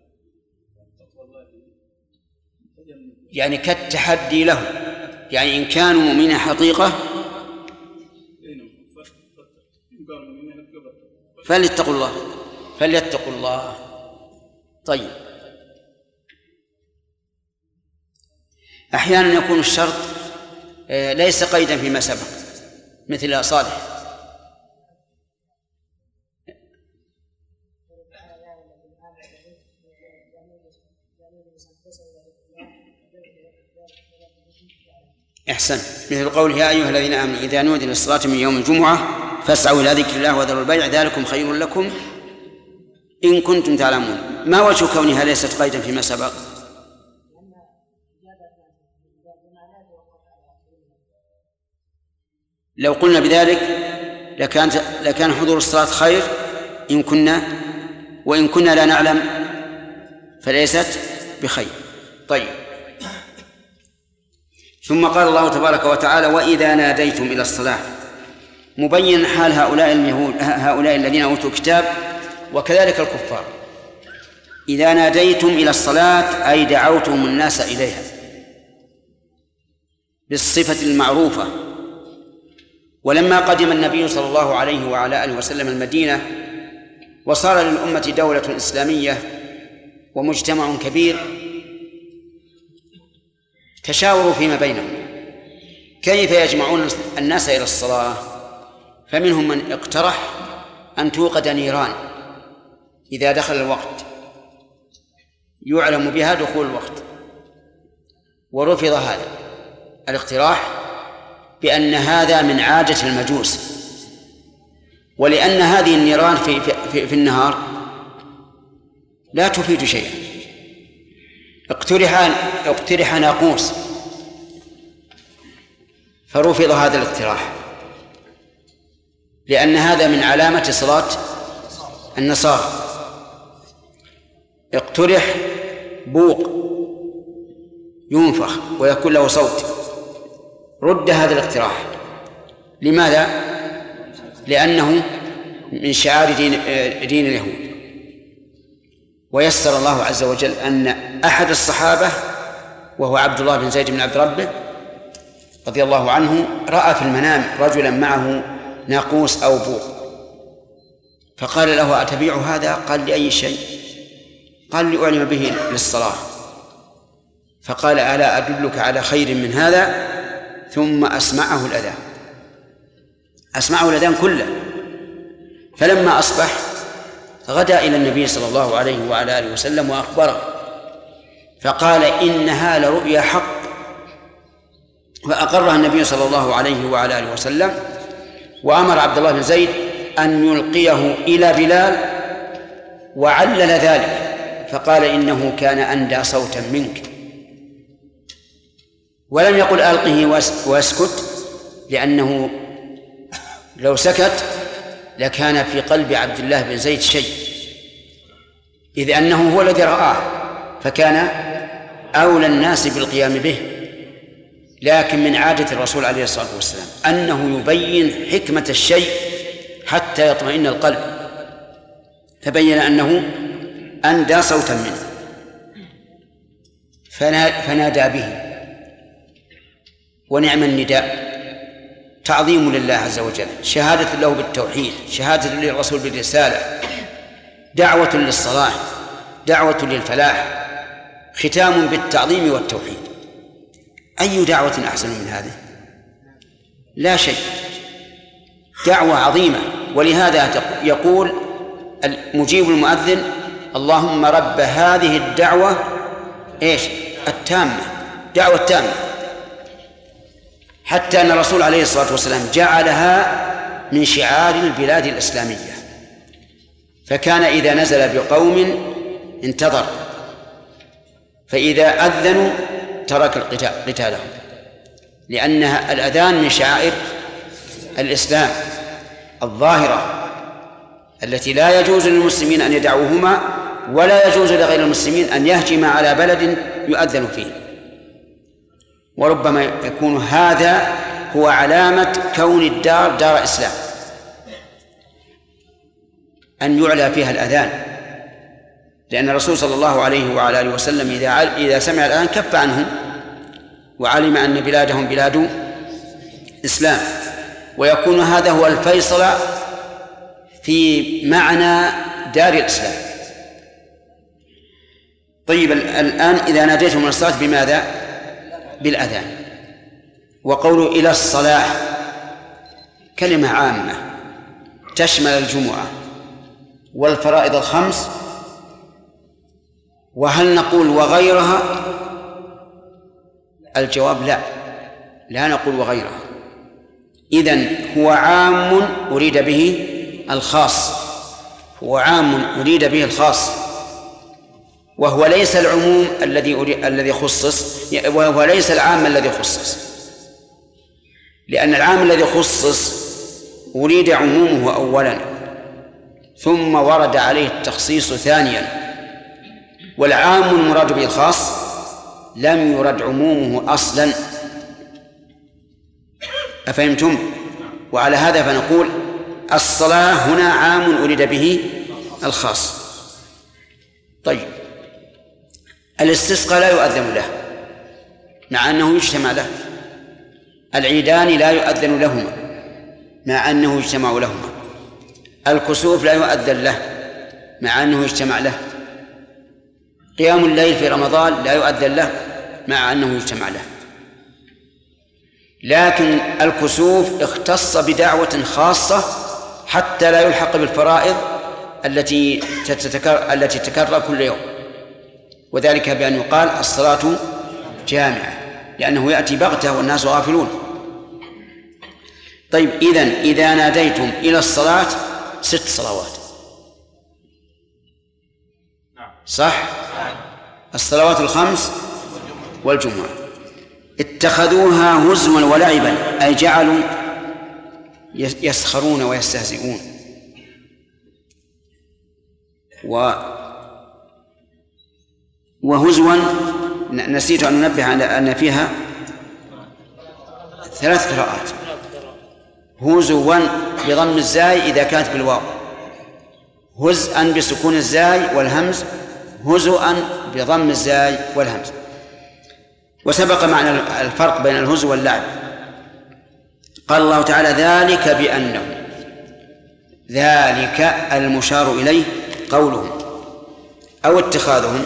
تقوى الله يعني كالتحدي له يعني إن كانوا مؤمنين حقيقة فليتقوا الله. طيب أحيانا يكون الشرط ليس قيدا فيما سبق مثل صالح أحسن مثل قوله يا أيها الذين آمنوا إذا نودي للصلاة من يوم الجمعة فاسعوا إلى ذكر الله وذروا البيع ذلكم خير لكم إن كنتم تعلمون. ما وجه كونها ليست قيدا فيما سبق؟ لو قلنا بذلك لكان حضور الصلاة خير وإن كنا لا نعلم فليست بخير. طيب ثم قال الله تبارك وتعالى وإذا ناديتم إلى الصلاة مبين حال هؤلاء الذين أوتوا الكتاب وكذلك الكفار. إذا ناديتم إلى الصلاة أي دعوتم الناس إليها بالصفة المعروفة. ولما قدم النبي صلى الله عليه وعلى آله وسلم المدينة وصار للأمة دولة إسلامية ومجتمع كبير تشاوروا فيما بينهم كيف يجمعون الناس إلى الصلاة. فمنهم من اقترح أن توقد نيران إذا دخل الوقت يعلم بها دخول الوقت ورفض هذا الاقتراح بأن هذا من عادة المجوس ولأن هذه النيران في النهار لا تفيد شيئا. اقترح ناقوس فرفض هذا الاقتراح لأن هذا من علامة صلاة النصارى. اقترح بوق ينفخ ويكون له صوت رد هذا الاقتراح. لماذا؟ لأنه من شعار دين اليهود. ويسر الله عز وجل أن أحد الصحابة وهو عبد الله بن زيد بن عبد ربه رضي الله عنه رأى في المنام رجلا معه ناقوس أو بوق، فقال له: أتبيع هذا؟ قال: لأي شيء؟ قال: لأعلم به للصلاة. فقال: ألا أدلك على خير من هذا؟ ثم أسمعه الأذان، أسمعه الأذان كله. فلما أصبح غدا إلى النبي صلى الله عليه وعلى آله وسلم وأخبره، فقال: إنها لرؤيا حق. فأقرها النبي صلى الله عليه وعلى آله وسلم، وأمر عبد الله بن زيد أن يلقيه إلى بلال، وعلل ذلك فقال: إنه كان أندى صوتا منك. ولم يقل: ألقه واسكت، لأنه لو سكت لكان في قلب عبد الله بن زيد شيء، إذ أنه هو الذي رآه فكان أولى الناس بالقيام به. لكن من عادة الرسول عليه الصلاة والسلام أنه يبين حكمة الشيء حتى يطمئن القلب، تبين أنه أندى صوتا منه فنادى به. ونعم النداء، تعظيم لله عز وجل، شهادة له بالتوحيد، شهادة للرسول بالرسالة، دعوة للصلاة، دعوة للفلاح، ختام بالتعظيم والتوحيد. أي دعوة أحسن من هذه؟ لا شيء. دعوة عظيمة. ولهذا يقول مجيب المؤذن: اللهم رب هذه الدعوة التامة، دعوة تامة. حتى أن الرسول عليه الصلاة والسلام جعلها من شعار البلاد الإسلامية، فكان إذا نزل بقوم انتظر، فإذا أذنوا ترك قتالهم، لأن الأذان من شعائر الإسلام الظاهرة التي لا يجوز للمسلمين أن يدعوهما، ولا يجوز لغير المسلمين أن يهجم على بلد يؤذن فيه. وربما يكون هذا هو علامة كون الدار دار إسلام، أن يعلى فيها الأذان، لأن الرسول صلى الله عليه وعلى آله وسلم إذا سمع الأذان كف عنهم وعلم أن بلادهم بلاد إسلام. ويكون هذا هو الفيصل في معنى دار الإسلام. طيب، الآن إذا ناديتهم من الصلاة بماذا؟ بالأذان. وقولوا إلى الصلاة كلمة عامة تشمل الجمعة والفرائض الخمس، وهل نقول وغيرها؟ الجواب: لا نقول وغيرها. إذن هو عام أريد به الخاص، هو عام أريد به الخاص، وهو ليس العموم الذي خصص، وهو ليس العام الذي خصص، لأن العام الذي خصص أريد عمومه أولا، ثم ورد عليه التخصيص ثانيا، والعام المراد به الخاص لم يرد عمومه أصلا. أفهمتم؟ وعلى هذا فنقول الصلاة هنا عام أريد به الخاص. طيب، الاستسقاء لا يؤذن له مع أنه يجتمع له، العيدان لا يؤذن لهما مع أنه يجتمع لهما، الكسوف لا يؤذن له مع أنه يجتمع له، قيام الليل في رمضان لا يؤذن له مع أنه يجتمع له. لكن الكسوف اختص بدعوة خاصة حتى لا يلحق بالفرائض التي تتكرر كل يوم، وذلك بأن يقال الصلاة جامعة، لأنه يأتي بغتة والناس غافلون. طيب، إذن إذا ناديتم إلى الصلاة 6 صلوات، صح؟ الصلوات الخمس والجمعة. اتخذوها هزوا ولعبا، أي جعلوا يسخرون ويستهزئون. وهزوا نسيت أن ننبه على أن فيها 3 قراءات: هزوا بضم الزاي إذا كانت بالواو، هزءا بسكون الزاي والهمز، هزوا بضم الزاي والهمز. وسبق معنا الفرق بين الهزو واللعب، قال الله تعالى ذلك بأنه، ذلك المشار إليه قولهم أو اتخاذهم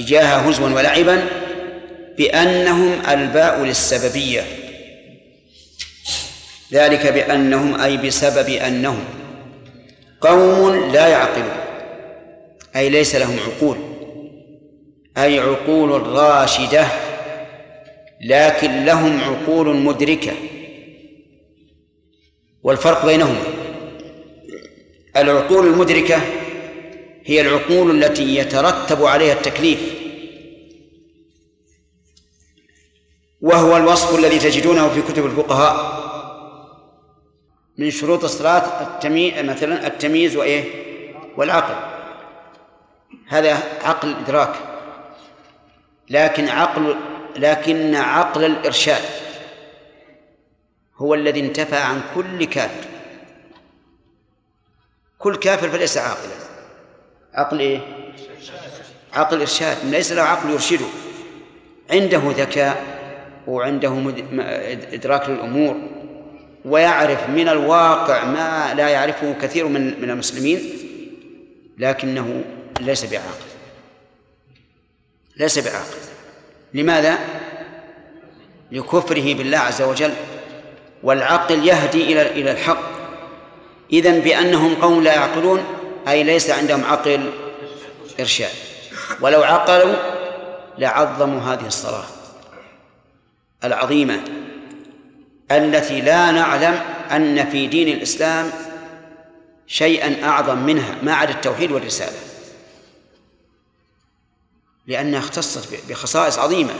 إجاها هزوا ولعبا بأنهم الباء للسببية، ذلك بأنهم أي بسبب أنهم قوم لا يعقلون، أي ليس لهم عقول، أي عقول راشدة، لكن لهم عقول مدركة. والفرق بينهما العقول المدركة هي العقول التي يترتب عليها التكليف، وهو الوصف الذي تجدونه في كتب الفقهاء من شروط الصلاة مثلا التمييز وإيه والعقل، هذا عقل إدراك، لكن عقل الإرشاد هو الذي انتفى عن كل كافر. كل كافر فليس عاقلا، عقل إيه؟ عقل إرشاد، ليس له عقل يرشده، عنده ذكاء وعنده إدراك للأمور ويعرف من الواقع ما لا يعرفه كثير من المسلمين، لكنه ليس بعاقل. لماذا؟ لكفره بالله عز وجل، والعقل يهدي إلى الحق. إذن بأنهم قوم لا يعقلون أي ليس عندهم عقل إرشاد، ولو عقلوا لعظموا هذه الصلاة العظيمة التي لا نعلم أن في دين الإسلام شيئاً أعظم منها ما عدا التوحيد والرسالة، لأنها اختصت بخصائص عظيمة،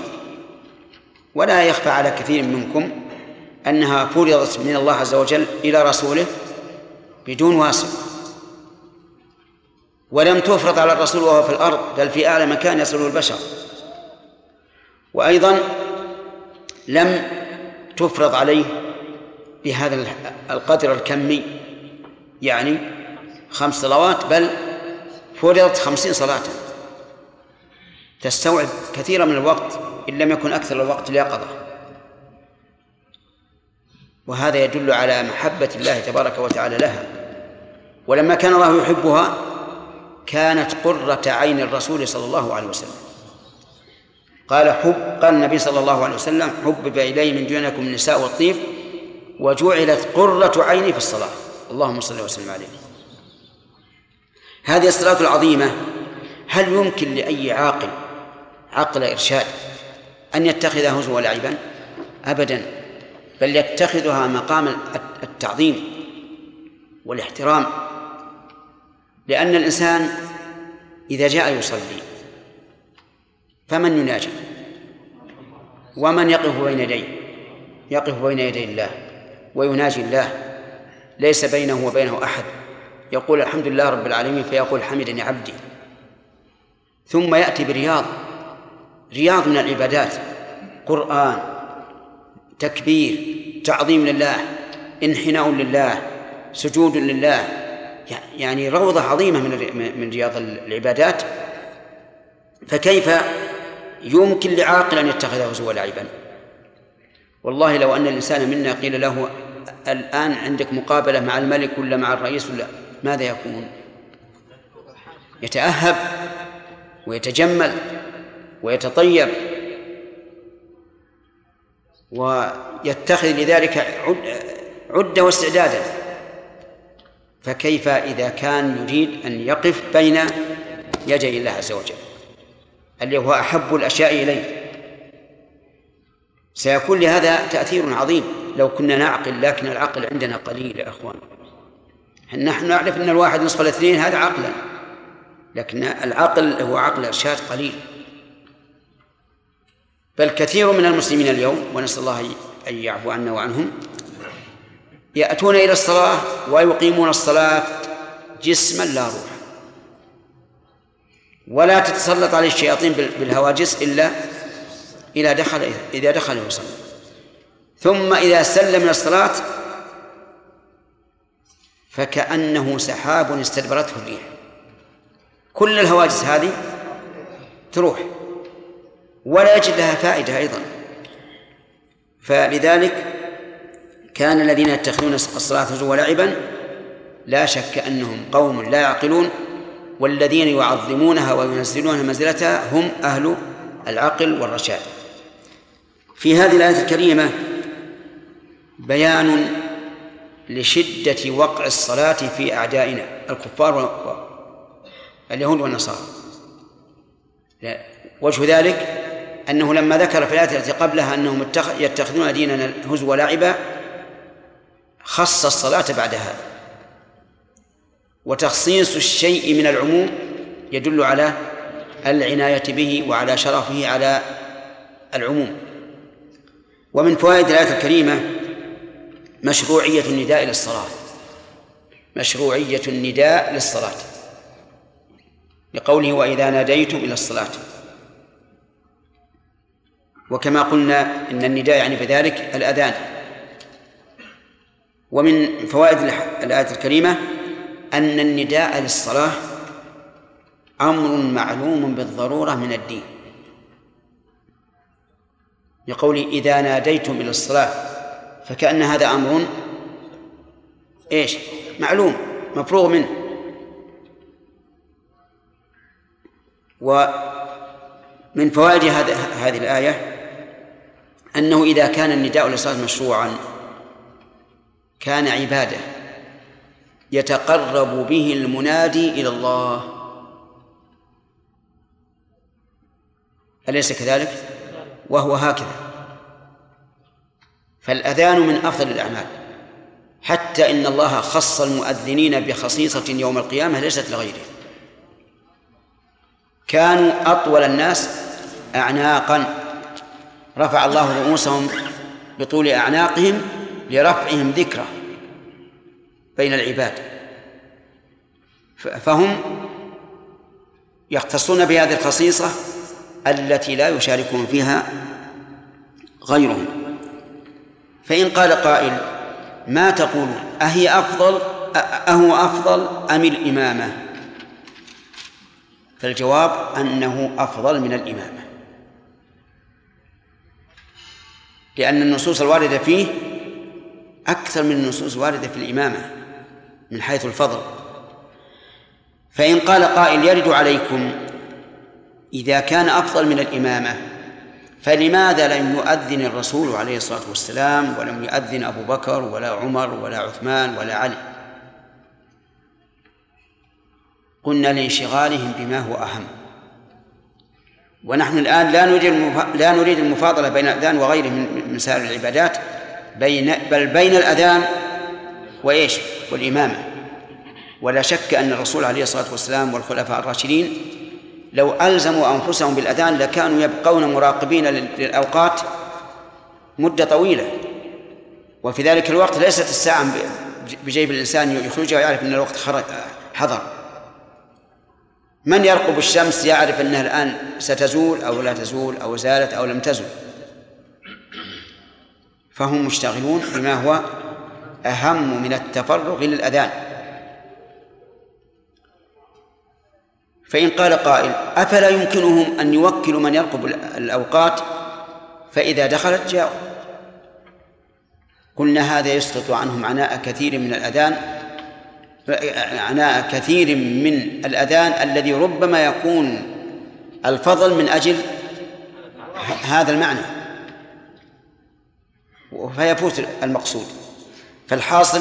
ولا يخفى على كثير منكم أنها فرضت من الله عز وجل إلى رسوله بدون واسطة، ولم تفرض على الرسول وهو في الأرض، بل في أعلى مكان يصله البشر، وأيضاً لم تفرض عليه بهذا القدر الكمي، يعني 5 صلوات، بل فرضت 50 صلاة، تستوعب كثيرا من الوقت إن لم يكن أكثر الوقت ليقظة. وهذا يدل على محبة الله تبارك وتعالى لها، ولما كان الله يحبها كانت قرة عين الرسول صلى الله عليه وسلم. قال النبي صلى الله عليه وسلم حبب إلي من دونكم النساء والطيب وجعلت قرة عيني في الصلاة، اللهم صل وسلم عليه. هذه الصلاة العظيمة هل يمكن لأي عاقل، عقل إرشاد، أن يتخذها هزوا ولعبا؟ أبدا، بل يتخذها مقام التعظيم والاحترام، لأن الإنسان إذا جاء يصلي فمن يناجي ومن يقف بين يدي الله ويناجي الله، ليس بينه وبينه أحد، يقول الحمد لله رب العالمين فيقول حمدني عبدي، ثم يأتي برياض من العبادات، قرآن، تكبير، تعظيم لله، انحناء لله، سجود لله، يعني روضة عظيمة من رياض العبادات، فكيف يمكن لعاقل أن يتخذه هزوا ولعبا؟ والله لو أن الإنسان منا قيل له الآن عندك مقابلة مع الملك ولا مع الرئيس ولا ماذا يكون؟ يتأهب ويتجمل ويتطيب ويتخذ لذلك عدة واستعدادا، فكيف إذا كان يريد أن يقف بين يدي الله عز وجل اللي هو أحب الأشياء إليه؟ سيكون لهذا تأثير عظيم لو كنا نعقل، لكن العقل عندنا قليل يا أخوان. نحن نعرف أن 1.2 هذا عقلا، لكن العقل هو عقل إرشاد قليل، بل كثير من المسلمين اليوم ونسأل الله أن يعفو عنا وعنهم يأتون إلى الصلاة ويقيمون الصلاة جسما لا روح، ولا تتسلط عليه الشياطين بالهواجس إلا إذا دخل يصلي، ثم إذا سلم من الصلاة فكأنه سحاب استدبرته الريح، كل الهواجس هذه تروح ولا يجد لها فائدة أيضا. فلذلك كان الذين يتخذون الصلاة هزوا ولعبا لا شك أنهم قوم لا يعقلون، والذين يعظمونها وينزلونها منزلتها هم أهل العقل والرشاد. في هذه الآية الكريمة بيان لشدة وقع الصلاة في أعدائنا الكفار واليهود والنصارى. وجه ذلك أنه لما ذكر في الآية التي قبلها أنهم يتخذون ديننا هزوا ولعبا خص الصلاة بعد هذا، وتخصيص الشيء من العموم يدل على العناية به وعلى شرفه على العموم. ومن فوائد الآية الكريمة مشروعية النداء للصلاة، مشروعية النداء للصلاة لقوله وإذا ناديتم إلى الصلاة. وكما قلنا إن النداء يعني بذلك الأذان. ومن فوائد الآية الكريمة أن النداء للصلاة أمر معلوم بالضرورة من الدين لقوله إذا ناديتم إلى الصلاة، فكأن هذا أمر معلوم مفروغ منه. ومن فوائد هذه الآية أنه إذا كان النداء للصلاة مشروعا كان عبادة يتقرب به المنادي إلى الله، أليس كذلك؟ وهو هكذا. فالأذان من أفضل الأعمال، حتى إن الله خص المؤذنين بخصيصة يوم القيامة ليست لغيره، كانوا أطول الناس أعناقا، رفع الله رؤوسهم بطول أعناقهم لرفعهم ذكره بين العباد، فهم يختصون بهذه الخصيصة التي لا يشاركون فيها غيرهم. فإن قال قائل ما تقولون، أهي أفضل أهو أفضل أم الإمامة؟ فالجواب أنه أفضل من الإمامة، لأن النصوص الواردة فيه أكثر من النصوص الواردة في الإمامة من حيث الفضل. فإن قال قائل يرد عليكم إذا كان أفضل من الإمامة فلماذا لم يؤذن الرسول عليه الصلاة والسلام ولم يؤذن أبو بكر ولا عمر ولا عثمان ولا علي؟ قلنا لانشغالهم بما هو أهم، ونحن الآن لا نريد المفاضلة بين الأذان وغيره من سائر العبادات، بل بين الأذان والإمامة. ولا شك أن الرسول عليه الصلاة والسلام والخلفاء الراشدين لو ألزموا أنفسهم بالأذان لكانوا يبقون مراقبين للأوقات مدة طويلة، وفي ذلك الوقت ليست الساعة بجيب الإنسان يخرجها ويعرف أن الوقت حضر. من يرقب الشمس يعرف أنها الآن ستزول أو لا تزول أو زالت أو لم تزل. فهم مشتغلون بما هو أهم من التفرغ للأذان. فإن قال قائل أفلا يمكنهم أن يوكلوا من يرقب الأوقات فإذا دخلت جاءوا؟ قلنا هذا يسقط عنهم عناء كثير من الأذان الذي ربما يكون الفضل من أجل هذا المعنى فيفوت المقصود. فالحاصل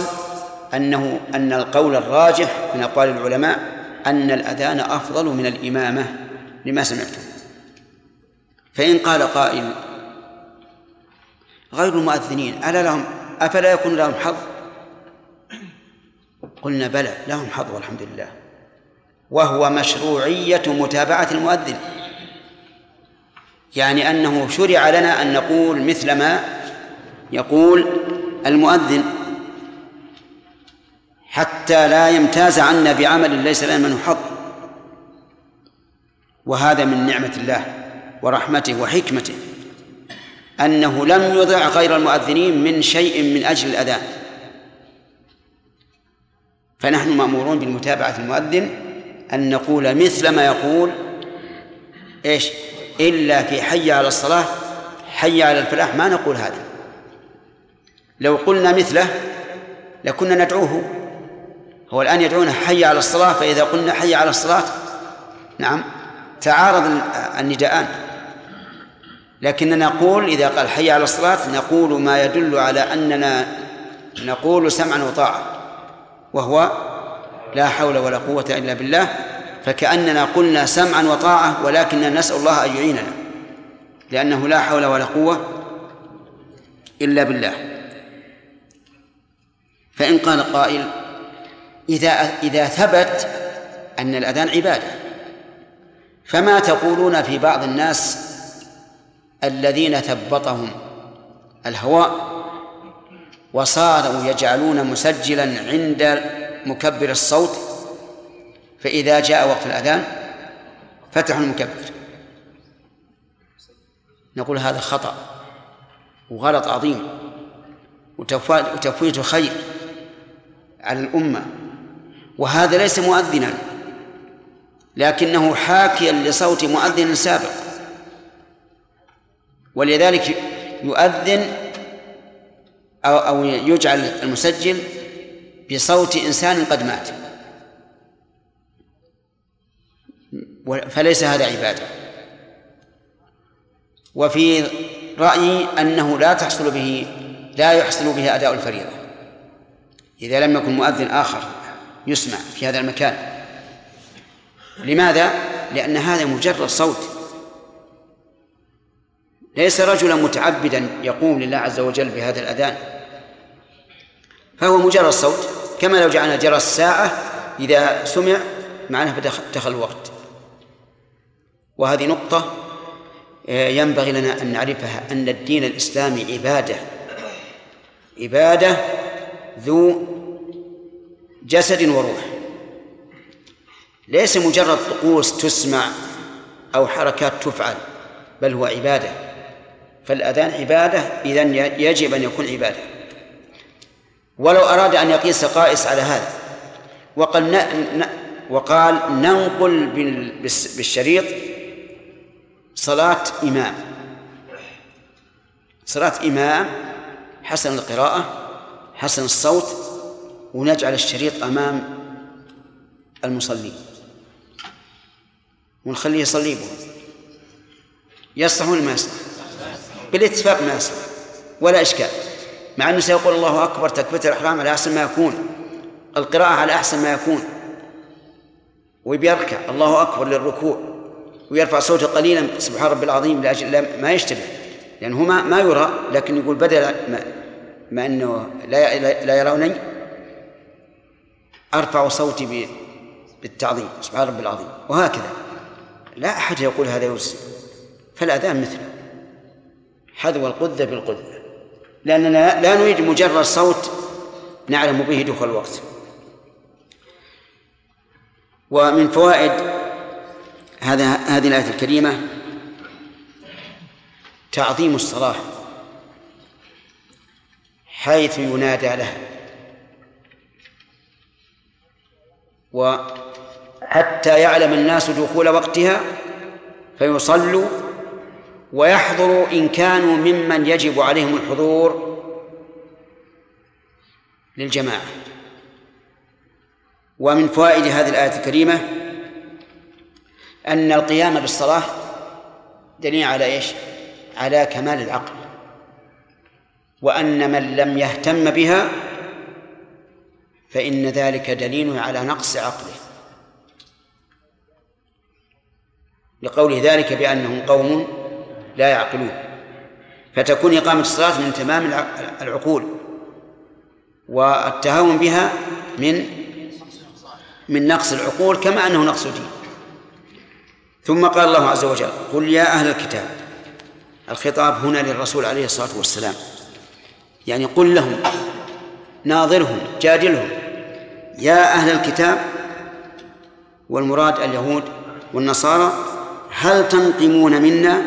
أن القول الراجح من أقوال العلماء أن الأذان أفضل من الإمامة لما سمعتم. فإن قال قائل غير المؤذنين أفلا يكون لهم حظ؟ قلنا بلى لهم حظ والحمد لله، وهو مشروعية متابعة المؤذن، يعني أنه شرع لنا أن نقول مثل ما يقول المؤذن حتى لا يمتاز عنا بعمل ليس لنا منه حظ. وهذا من نعمة الله ورحمته وحكمته أنه لم يضع غير المؤذنين من شيء من أجل الأذان، فنحن مأمورون بالمتابعة المؤذن أن نقول مثل ما يقول إلا في حي على الصلاة حي على الفلاح ما نقول هذا، لو قلنا مثله لكنا ندعوه. هو الآن يدعونا حي على الصلاة، فإذا قلنا حي على الصلاة نعم تعارض النداءان، لكننا نقول إذا قال حي على الصلاة نقول ما يدل على أننا نقول سمعا وطاعة، وهو لا حول ولا قوة إلا بالله، فكأننا قلنا سمعا وطاعة ولكننا نسأل الله أن يعيننا، لأنه لا حول ولا قوة إلا بالله. فإن قال قائل إذا ثبت أن الأذان عبادة، فما تقولون في بعض الناس الذين ثبطهم الهواء وصاروا يجعلون مسجلا عند مكبر الصوت، فإذا جاء وقت الأذان فتحوا المكبر؟ نقول هذا خطأ وغلط عظيم وتفويت خير على الأمة، وهذا ليس مؤذنا لكنه حاكيا لصوت مؤذن سابق، ولذلك يؤذن أو يجعل المسجل بصوت إنسان قد مات، فليس هذا عبادة. وفي رأيي أنه لا يحصل به أداء الفريضة إذا لم يكن مؤذن آخر يسمع في هذا المكان. لماذا؟ لأن هذا مجرد صوت، ليس رجلا متعبدا يقوم لله عز وجل بهذا الأذان، فهو مجرد صوت، كما لو جعلنا جرس الساعة إذا سمع معناه دخل الوقت. وهذه نقطة ينبغي لنا أن نعرفها، أن الدين الإسلامي عبادة ذو جسد وروح، ليس مجرد طقوس تسمع أو حركات تفعل، بل هو عبادة. فالأذان عبادة، إذن يجب أن يكون عبادة. ولو أراد أن يقيس قائس على هذا وقال ننقل بالشريط صلاة إمام حسن القراءة حسن الصوت، ونجعل الشريط أمام المصلين ونخليه يصلي به، يصلح ولا ما يصلح؟ بالاتفاق ما يصلح ولا إشكال، مع أنه سيقول الله أكبر، تكبيرة الإحرام على أحسن ما يكون، القراءة على أحسن ما يكون، ويركع الله أكبر للركوع ويرفع صوته قليلا سبحان ربي العظيم لأجل ما يشتبه، لأنه يعني ما يرى، لكن يقول بدل ما أنه لا يروني أرفع صوتي بالتعظيم سبحان ربي العظيم، وهكذا لا أحد يقول هذا يوسف. فالأذان مثله حذو القذة بالقذة، لأننا لا نريد مجرد صوت نعلم به دخول الوقت. ومن فوائد هذه الآية الكريمة تعظيم الصلاة حيث ينادى لها، وحتى يعلم الناس دخول وقتها فيصلوا ويحضروا إن كانوا ممن يجب عليهم الحضور للجماعة. ومن فوائد هذه الآية الكريمة أن القيام بالصلاة دليل على إيش؟ على كمال العقل، وأن من لم يهتم بها فإن ذلك دليل على نقص عقله، لقوله ذلك بأنهم قوم لا يعقلون، فتكون إقامة الصلاة من تمام العقول، والتهاون بها من نقص العقول كما أنه نقص دين. ثم قال الله عز وجل قل يا أهل الكتاب، الخطاب هنا للرسول عليه الصلاة والسلام، يعني قل لهم ناظرهم جادلهم يا أهل الكتاب، والمراد اليهود والنصارى، هل تنقمون منا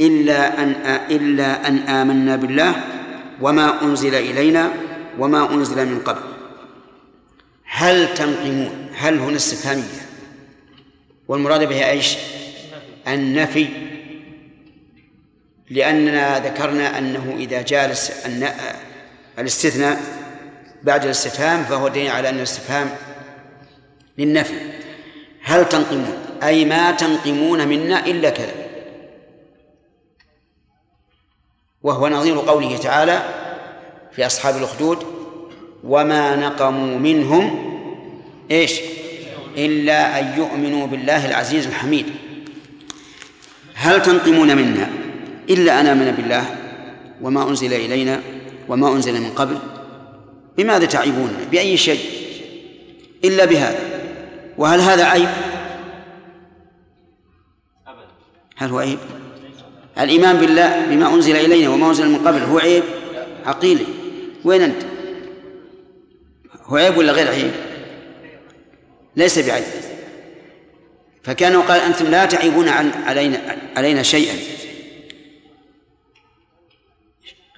إلا أن آمنا بالله وما أنزل إلينا وما أنزل من قبل. هل تنقمون، هل هنا استفهامية، والمراد بها إيش؟ النفي، لأننا ذكرنا أنه إذا جاء الاستثناء بعد الاستفهام فهو دليل على أن الاستفهام للنفي. هل تنقمون أي ما تنقمون منا إلا كذا، وهو نظير قوله تعالى في أصحاب الأخدود وما نقموا منهم إيش إلا أن يؤمنوا بالله العزيز الحميد. هل تنقمون منا إلا أن آمنا بالله وما أنزل إلينا وما أنزل من قبل بماذا تعيبون بأي شيء إلا بهذا، وهل هذا عيب؟ هل هو عيب؟ الإيمان بالله بما أنزل إلينا وما أنزل من قبل هو عيب عقيلي؟ وين أنت؟ هو عيب ولا غير عيب؟ ليس بعيب. فكانوا قال أنتم لا تعيبون علينا شيئا،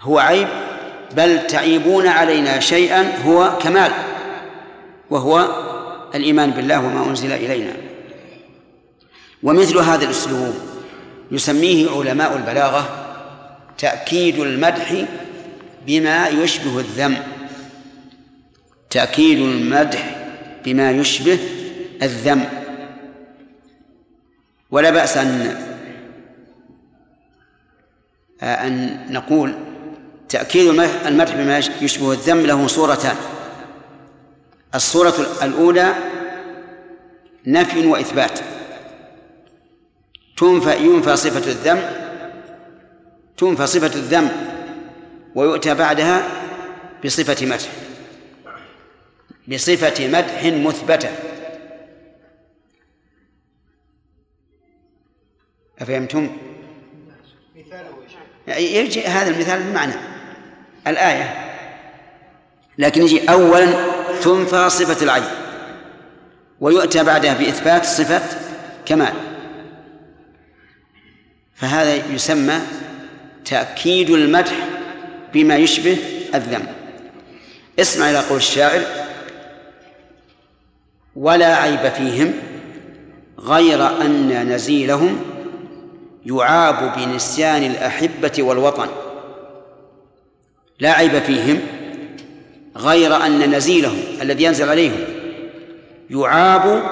هو عيب، بل تعيبون علينا شيئا هو كمال وهو الإيمان بالله وما أنزل إلينا. ومثل هذا الأسلوب يسميه علماء البلاغة تأكيد المدح بما يشبه الذم، تأكيد المدح بما يشبه الذم. ولا بأس أن نقول تأكيد المدح بما يشبه الذم له صورتان، الصورة الأولى نفي وإثبات، تنفى صفة الذم ويؤتى بعدها بصفة مدح مثبتة. أفهمتم؟ يجي هذا المثال بمعنى الآية، لكن يجي أولا تنفى صفة العين ويؤتى بعدها بإثبات صفة كمال، فهذا يسمى تأكيد المدح بما يشبه الذم. اسمع إلى قول الشاعر ولا عيب فيهم غير أن نزيلهم يعاب بنسيان الأحبة والوطن. لا عيب فيهم غير أن نزيلهم الذي ينزل عليهم يعاب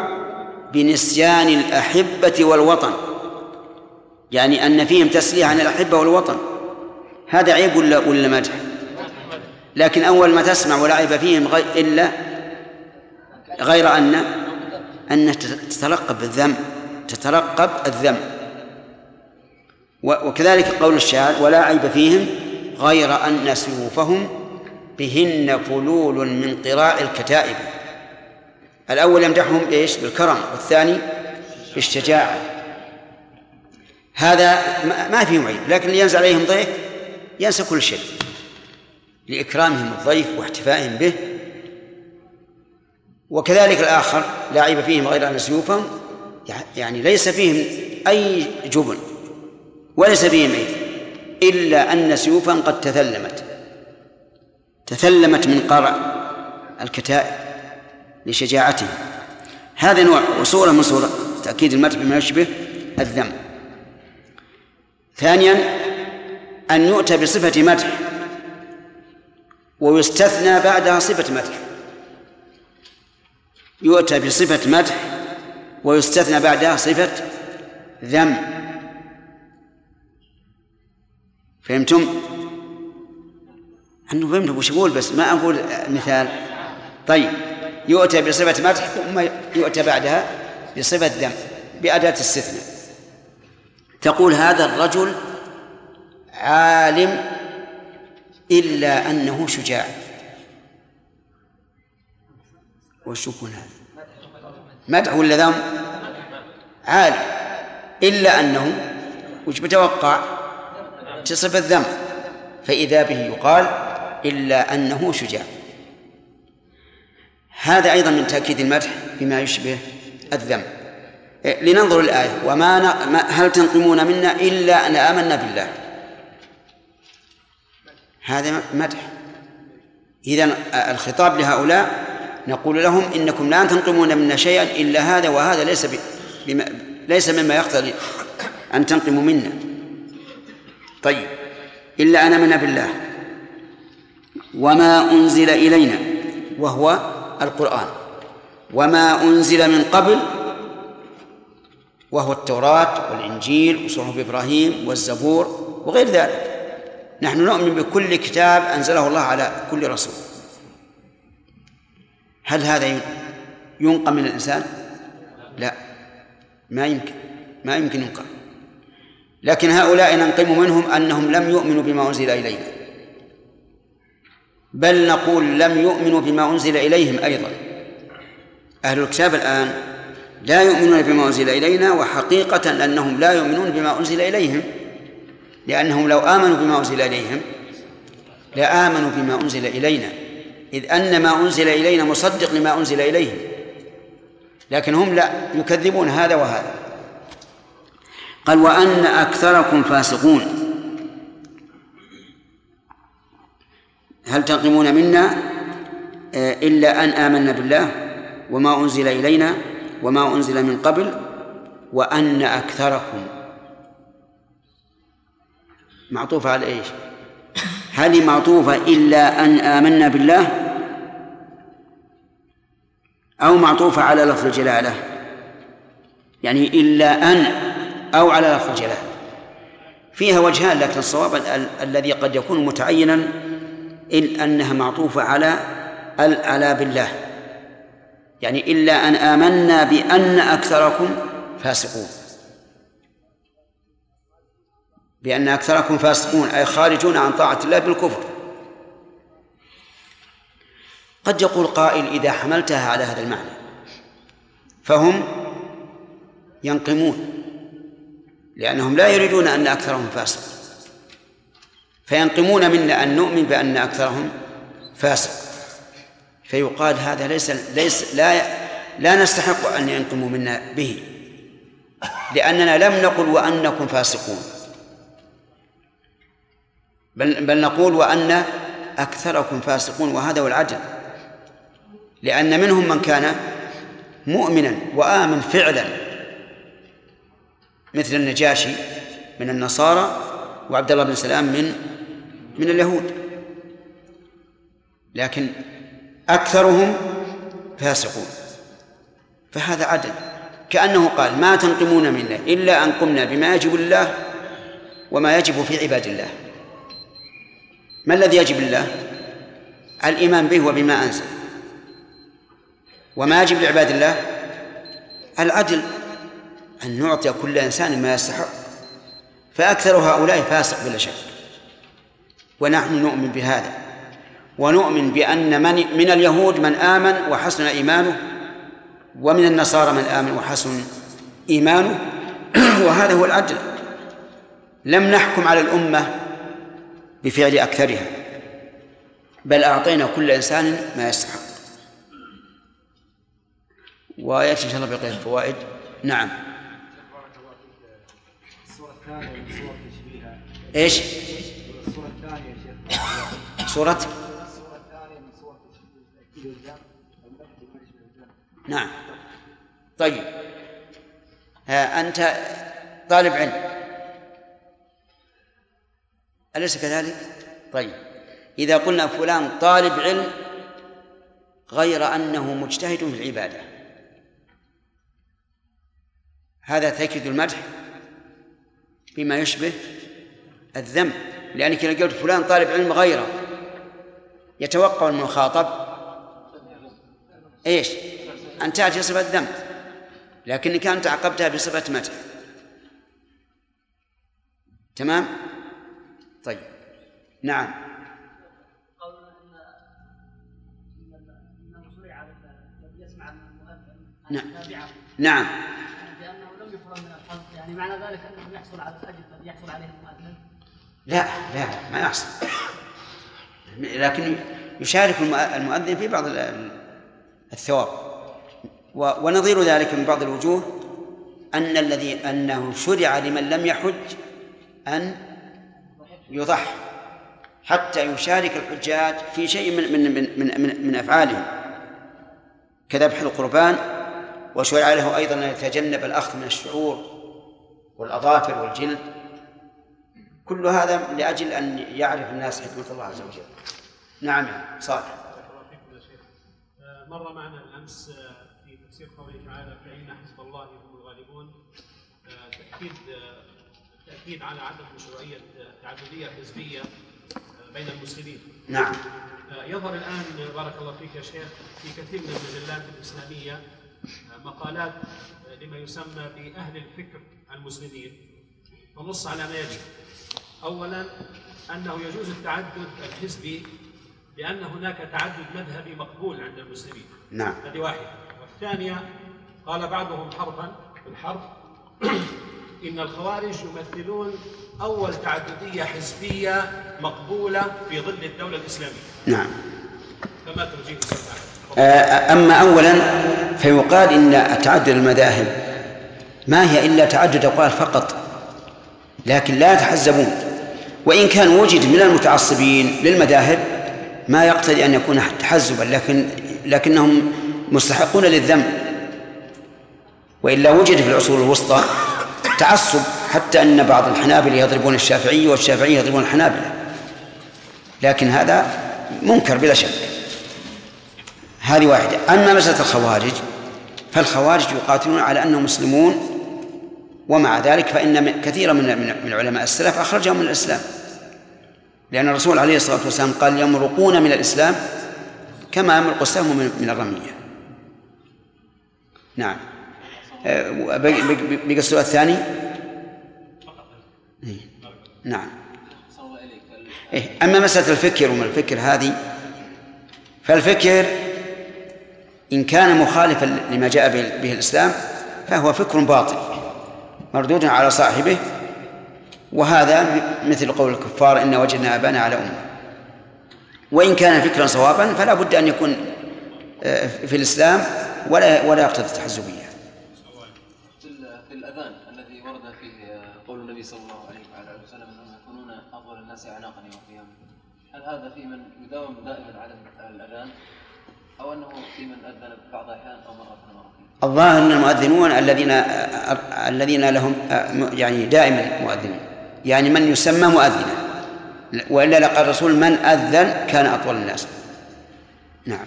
بنسيان الأحبة والوطن، يعني أن فيهم تسليه عن الأحبة والوطن. هذا عيب ولا مدح؟ لكن أول ما تسمع ولا عيب فيهم إلا غير أن تترقب الذم. وكذلك قول الشاعر ولا عيب فيهم غير أن سيوفهم بهن فلول من قراء الكتائب. الأول يمدحهم إيش؟ بالكرم، والثاني بالشجاعة. هذا ما فيهم عيب، لكن اللي ينزل عليهم ضيف ينسى كل شيء لإكرامهم الضيف واحتفائهم به. وكذلك الآخر لا عيب فيهم غير أن سيوفهم، يعني ليس فيهم أي جبن وليس فيهم عيب إلا أن سيوفهم قد تثلمت من قرع الكتائب لشجاعته. هذا نوع وصورة من صورة تأكيد المدح بما يشبه الذم. ثانيا أن يؤتى بصفة مدح ويستثنى بعدها صفة مدح، يؤتى بصفة مدح ويستثنى بعدها صفة ذم. فهمتم؟ أنه فهمت وش أقول، بس ما أقول مثال. طيب، يؤتى بصفة مدح ثم يؤتى بعدها بصفة ذم بأداة استثناء. تقول هذا الرجل عالم إلا أنه شجاع. وش يكون هذا؟ مدح ولا ذم؟ عالم إلا أنه وش بتوقع؟ تصف الذم، فإذا به يقال إلا أنه شجاع. هذا أيضا من تأكيد المدح بما يشبه الذم. لننظر الآية هل تنقمون منا إلا أن آمنا بالله، هذا مدح. إذن الخطاب لهؤلاء نقول لهم إنكم لا تنقمون منا شيئا إلا هذا، وهذا ليس مما يقتضي أن تنقموا منا. طيب، إلا أن آمنا بالله، وما أنزل إلينا وهو القرآن، وما أنزل من قبل وهو التوراة والإنجيل وصحف إبراهيم والزبور وغير ذلك. نحن نؤمن بكل كتاب أنزله الله على كل رسول. هل هذا ينقم من الإنسان؟ لا، ما يمكن ينقم. لكن هؤلاء ننقم منهم أنهم لم يؤمنوا بما أنزل إلينا، بل نقول لم يؤمنوا بما أنزل إليهم أيضا. أهل الكتاب الآن لا يؤمنون بما أنزل إلينا، وحقيقة أنهم لا يؤمنون بما أنزل إليهم، لأنهم لو آمنوا بما أنزل إليهم لآمنوا بما أنزل إلينا، إذ أن ما أنزل إلينا مصدق لما أنزل إليهم، لكن هم لا، يكذبون هذا وهذا. قال وأن أكثركم فاسقون. هل تنقمون منا إلا أن آمنا بالله وما أنزل إلينا وما أنزل من قبل وأن أكثركم معطوفة على إيش؟ هل معطوفة إلا أن آمنا بالله أو معطوفة على لفظ الجلالة؟ يعني إلا أن أو على لفظ الجلالة فيها وجهان، لكن الصواب الذي قد يكون متعينا إلا أنها معطوفة على العلى بالله، يعني إلا أن آمنا بأن أكثركم فاسقون، بأن أكثركم فاسقون أي خارجون عن طاعة الله بالكفر. قد يقول قائل إذا حملتها على هذا المعنى فهم ينقمون لأنهم لا يريدون أن أكثرهم فاسق، فينقمون منا أن نؤمن بأن أكثرهم فاسق، فيقال هذا لا نستحق أن ينقموا منا به، لأننا لم نقل وأنكم فاسقون، بل نقول وأن أكثركم فاسقون، وهذا هو العدل، لأن منهم من كان مؤمنا وآمن فعلا مثل النجاشي من النصارى وعبد الله بن سلام من اليهود، لكن أكثرهم فاسقون، فهذا عدل. كأنه قال ما تنقمون منا إلا أن قمنا بما يجب الله وما يجب في عباد الله. ما الذي يجب لله؟ الإيمان به وبما أنزل. وما يجب لعباد الله؟ العدل، أن نعطي كل إنسان ما يستحق. فأكثر هؤلاء فاسق بلا شك، ونحن نؤمن بهذا، ونؤمن بأن من اليهود من آمن وحسن إيمانه، ومن النصارى من آمن وحسن إيمانه، وهذا هو العدل. لم نحكم على الأمة بفعل أكثرها، بل أعطينا كل إنسان ما يستحق. ويأتي إن شاء الله بقية الفوائد. نعم. إيش؟ صورة؟ نعم. طيب، أنت طالب علم، أليس كذلك؟ طيب، إذا قلنا فلان طالب علم غير أنه مجتهد في العبادة، هذا تأكيد المدح بما يشبه الذم، لأنك لو قلت فلان طالب علم غيره يتوقع المخاطب إيش؟ أن تأتي صفة الذم، لكنك أنت عقبتها بصفة مدح. تمام؟ طيب، نعم. قولنا إن شرع الذي يسمع المؤذن تابعه، نعم، لأنه لم يفرغ من الخلق، يعني معنى ذلك أنه يحصل على الأجر الذي يحصل عليه المؤذن؟ لا، ما يحصل، لكن يشارك المؤذن في بعض الثواب. ونظير ذلك من بعض الوجوه أنه شرع لمن لم يحج أن يضحي حتى يشارك الحجاج في شيء من من من من أفعالهم، كذبح القربان، وشرع له أيضا أن يتجنب الأخذ من الشعور والأظافر والجلد، كل هذا لأجل أن يعرف الناس حكمة الله عز وجل. نعم صالح. مر معنا الأمس في تفسير قوله تعالى فإن حزب الله هم الغالبون تأكيد على عدم مشروعية تعددية حزبية بين المسلمين. نعم. يظهر الآن بارك الله فيك يا شيخ في كثير من المجلات الإسلامية مقالات لما يسمى بأهل الفكر المسلمين، ونص على ما يجب. أولا أنه يجوز التعدد الحزبي لأن هناك تعدد مذهبي مقبول عند المسلمين. نعم. هذه واحدة. والثانية قال بعضهم حرفا بالحرف إن الخوارج يمثلون أول تعددية حزبية مقبولة في ظل الدولة الإسلامية. نعم. فما ترجيه السلطة؟ أما أولا فيقال إن تعدد المذاهب ما هي إلا تعدد أقوال فقط، لكن لا يتحزبون، وإن كان وجد من المتعصبين للمذاهب ما يقتضي أن يكون تحزبا لكنهم مستحقون للذم، وإلا وجد في العصور الوسطى تعصب حتى أن بعض الحنابلة يضربون الشافعي والشافعي يضربون الحنابلة، لكن هذا منكر بلا شك. هذه واحدة. أما مسألة الخوارج فالخوارج يقاتلون على أنهم مسلمون، ومع ذلك فإن كثيرا من علماء السلف أخرجهم من الإسلام، لأن الرسول عليه الصلاة والسلام قال يمرقون من الإسلام كما يمرق السهم من الرمية. نعم. بقى السؤال الثاني. نعم. أما مسألة الفكر وما الفكر هذه، فالفكر إن كان مخالفا لما جاء به الإسلام فهو فكر باطل مردود على صاحبه، وهذا مثل قول الكفار إن وجدنا أبانا على أمة. وإن كان فكرا صوابا فلا بد أن يكون في الإسلام ولا يقتضي التحزبية. صلى الله عليه وسلم أنهم يكونون أفضل الناس عناقا يوم القيامة، هل هذا في من يداوم دائما على الأذان أو أنه في من أذن بعض الأحيان أو مرة؟ الظاهر أن المؤذنون الذين لهم يعني دائما مؤذنون، يعني من يسمى مؤذنا، وإلا لقال الرسول من أذن كان أطول الناس. نعم.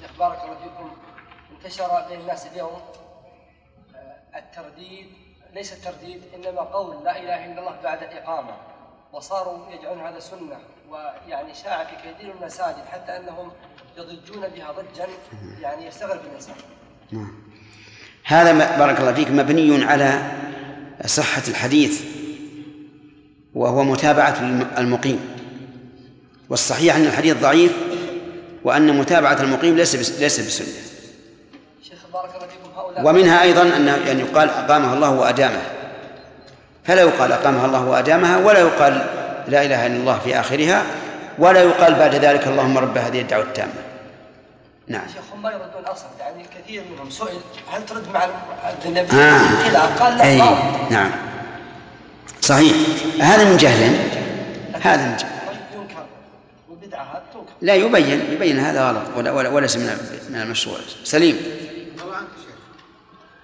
شيخ بارك الله فيكم، انتشر بين الناس اليوم الترديد، ليس الترديد إنما قول لا إله إلا الله بعد الإقامة، وصاروا يجعلون هذا سنة، ويعني شاع في كثير من المساجد حتى أنهم يضجون بها ضجا يعني يستغرب الإنسان. هذا بارك الله فيك مبني على صحة الحديث وهو متابعة المقيم، والصحيح أن الحديث ضعيف وأن متابعة المقيم ليس بسنة. ومنها أيضا أن يقال أقامها الله وأدامها، فلا يقال أقامها الله وأدامها، ولا يقال لا إله إلا الله في آخرها، ولا يقال بعد ذلك اللهم رب هذه الدعوة التامة. نعم. شيخ ما يردون أصلا، يعني كثير منهم سئل هل ترد مع النبي؟ قال لا. نعم صحيح. هذا من جهل، هذا من جهل. لا يبين هذا غلط ولا من المشروع. سليم.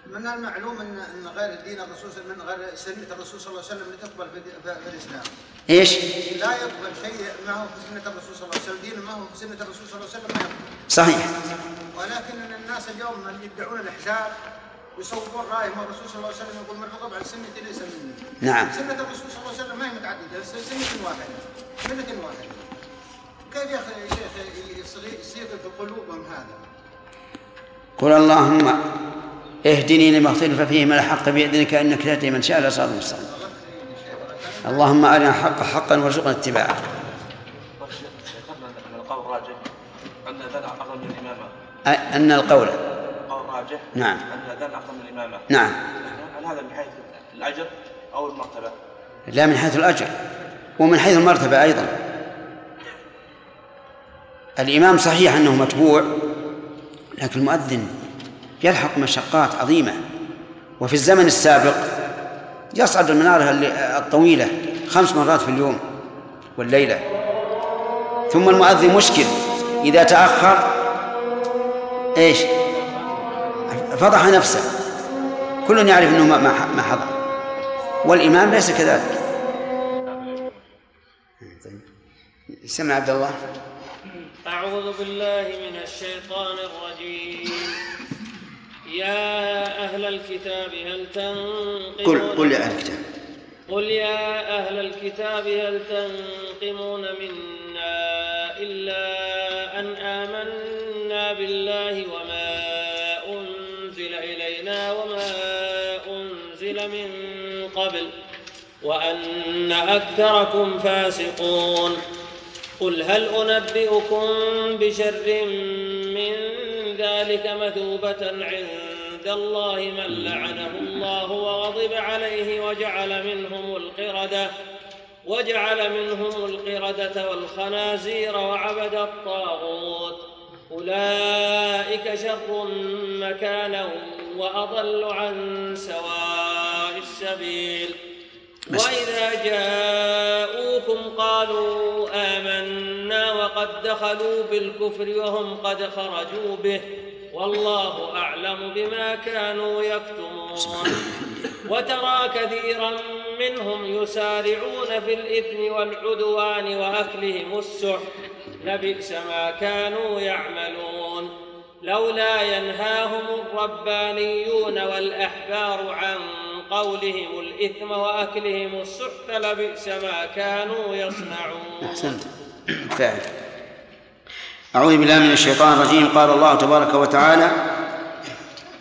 من المعلوم ان غير دين الرسول من غير سنه الرسول صلى الله عليه وسلم لتقبل في الاسلام. ايش؟ لا يقبل شيء ما هو في سنه الرسول صلى الله عليه وسلم، دين ما هو في سنه الرسول صلى الله عليه وسلم. صحيح. ولكن الناس اليوم من يدعون الاحزاب يصورون رايهم الرسول صلى الله عليه وسلم يقول من رغب عن سنه ليس مني. نعم. سنه الرسول صلى الله عليه وسلم ما هي متعدده، سنه واحده، مله واحده. كيف يا شيخ يصيغ في قلوبهم هذا؟ قل اللهم اهدني لما اختلف فيه من الحق بإذنك إنك تهدي من شاء لصراط المستقيم. اللهم أرنا الحق حقا وارزقنا اتباعه. أن القول راجح. نعم. أن الأذان أفضل من الإمامة. نعم. هل هذا من حيث الأجر أو المرتبة؟ لا، من حيث الأجر ومن حيث المرتبة أيضا. الإمام صحيح أنه متبوع، لكن المؤذن يلحق مشقات عظيمة، وفي الزمن السابق يصعد المنارة الطويلة 5 مرات في اليوم والليلة، ثم المؤذن مشكل إذا تأخر إيش فضح نفسه، كل يعرف أنه ما حضر، والإمام ليس كذلك. سمع عبد الله. أعوذ بالله من الشيطان الرجيم. يا أهل الكتاب هل تنقمون قل يا أهل الكتاب هل تنقمون منا إلا أن آمنا بالله وما أنزل إلينا وما أنزل من قبل وأن أكثركم فاسقون. قل هل أنبئكم بشر من ذلك مثوبة عند الله من لعنه الله وغضب عليه وجعل منهم القردة والخنازير وعبد الطاغوت، أولئك شر مكانا وأضل عن سواء السبيل. وإذا جاءوكم قالوا آمنا وقد دخلوا بالكفر وهم قد خرجوا به، والله أعلم بما كانوا يكتمون. وترى كثيرا منهم يسارعون في الإثم والعدوان وأكلهم السحت، لبئس ما كانوا يعملون. لولا ينهاهم الربانيون والأحبار عن قولهم الإثم وأكلهم السحت، لبئس ما كانوا يصنعون. أحسنت. فعلا. أعوذ بالله من الشيطان الرجيم. قال الله تبارك وتعالى: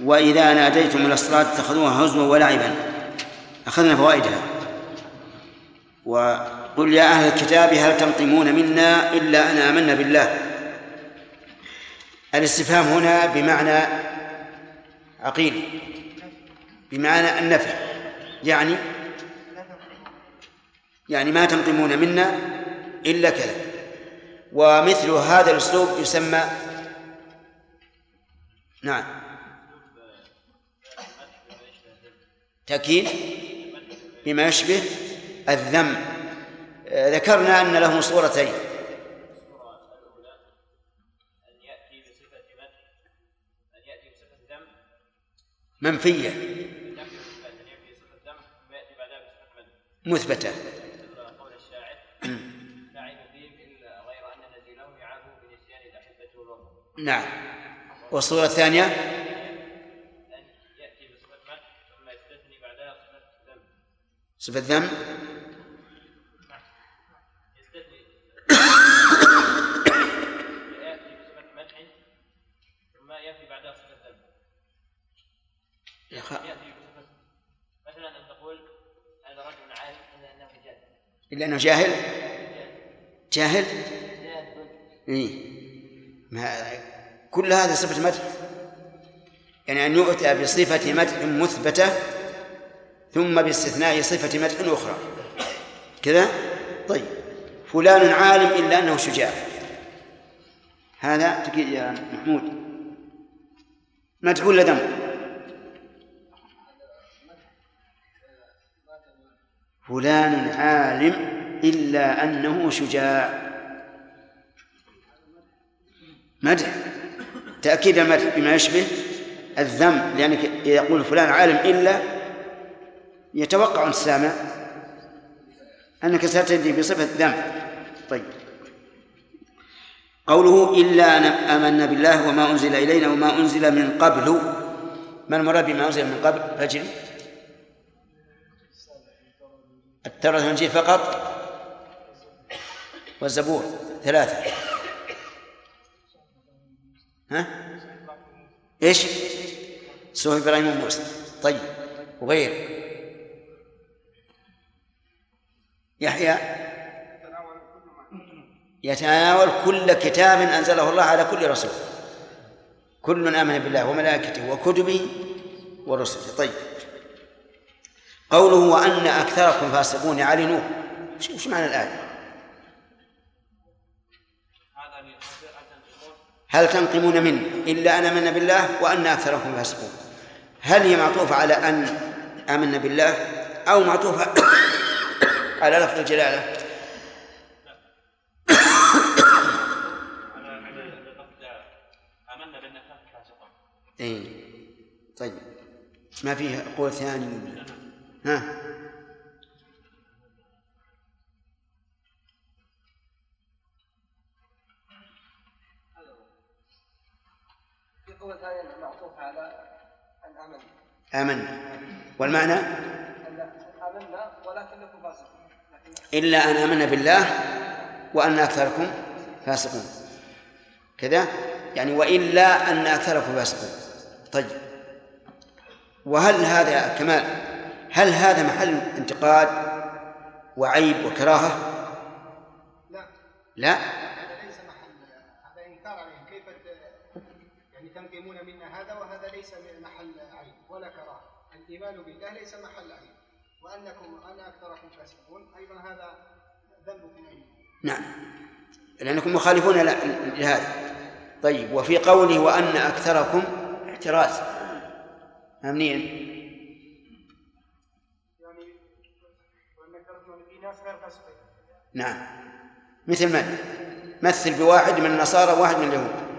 وإذا ناديتم إلى الصلاة اتخذوها هزوا ولعبا. أخذنا فوائدها. وقل يا أهل الكتاب هل تنقمون منا إلا أن آمنا بالله. الاستفهام هنا بمعنى عقيل، بمعنى النفي، يعني ما تنقمون منا إلا كذا. ومثل هذا الأسلوب يسمى تأكيد بما يشبه الذم. ذكرنا أن له صورتين. منفية مثبتة. نعم. والصورة الثانية أن يأتي بصفة مدح ثم يستثني بعدها صفة ذم. يأتي بصفة مدح ثم يأتي بعدها صفة ذم. مثلا أن تقول هذا رجل عالم إلا أنه جاهل. جاهل. كل هذا صفة مدح، يعني أن يؤتى بصفة مدح مثبتة ثم باستثناء صفة مدح أخرى كذا. طيب، فلان عالم إلا أنه شجاع، هذا تكيد يا محمود مدح ولا ذم؟ فلان عالم إلا أنه شجاع، مدح، تأكيد المدح بما يشبه الذم، لأنك يقول فلان عالم إلا يتوقع السامع أنك ستأتي بصفة ذم. طيب، قوله إلا أن آمنا بالله وما أنزل إلينا وما أنزل من قبل، ما المراد بما أنزل من قبل؟ فجر التوراة والإنجيل فقط والزبور، 3. ايش؟ سوف ابراهيم وموسى. طيب، وغير يحيى يتناول كل كتاب انزله الله على كل رسول، كل امن بالله وملائكته وكتبه ورسله. طيب، قوله وان اكثركم فاسقون على نوح، ايش معنى الايه؟ هل تنقمون منه إلا أن آمنا بالله وأن أكثركم فاسقون. هل هي معطوفة على أن آمنا بالله أو معطوفة على لفظ الجلالة؟ آمنا بالله فاسقون. طيب، ما فيها قول ثاني؟ الجملة الثانية معطوفة على الأمن. آمنا. والمعنى؟ آمنا ولكنكم فاسقون. إلا أن آمنا بالله وأن أكثركم فاسقون. كذا؟ يعني وإلا أن أكثركم فاسقون. طيب. وهل هذا يا كمال هل هذا محل انتقاد وعيب وكراهة؟ لا. لا. منا هذا وهذا ليس من محل عيب ولا كراهه، الايمان بالله ليس محل عيب، وانكم انا اكثركم فاسقون ايضا هذا ذنب في العلم. نعم، لانكم مخالفون لهذا. طيب، وفي قوله وان اكثركم اعتراض امنين، يعني وان اكثركم في ناس غير فاسقين. نعم، مثل من مثل بواحد من النصارى وواحد من اليهود.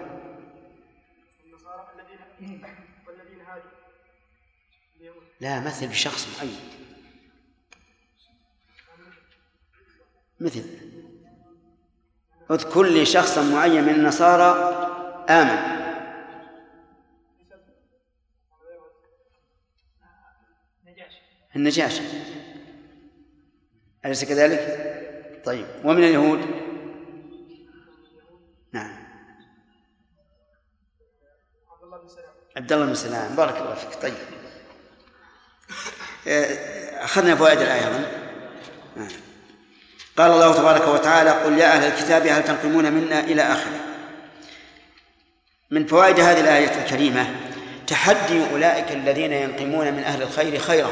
لا، مثل بشخص معين، مثل اذكر لي شخصا معين من النصارى آمن. النجاشي، أليس كذلك؟ طيب، ومن اليهود؟ نعم، عبد الله بن سلام. بارك الله فيك. طيب، أخذنا فوائد الآية. قال الله تبارك وتعالى قل يا أهل الكتاب هل تنقمون منا إلى آخره. من فوائد هذه الآية الكريمة تحدي أولئك الذين ينقمون من أهل الخير خيرا،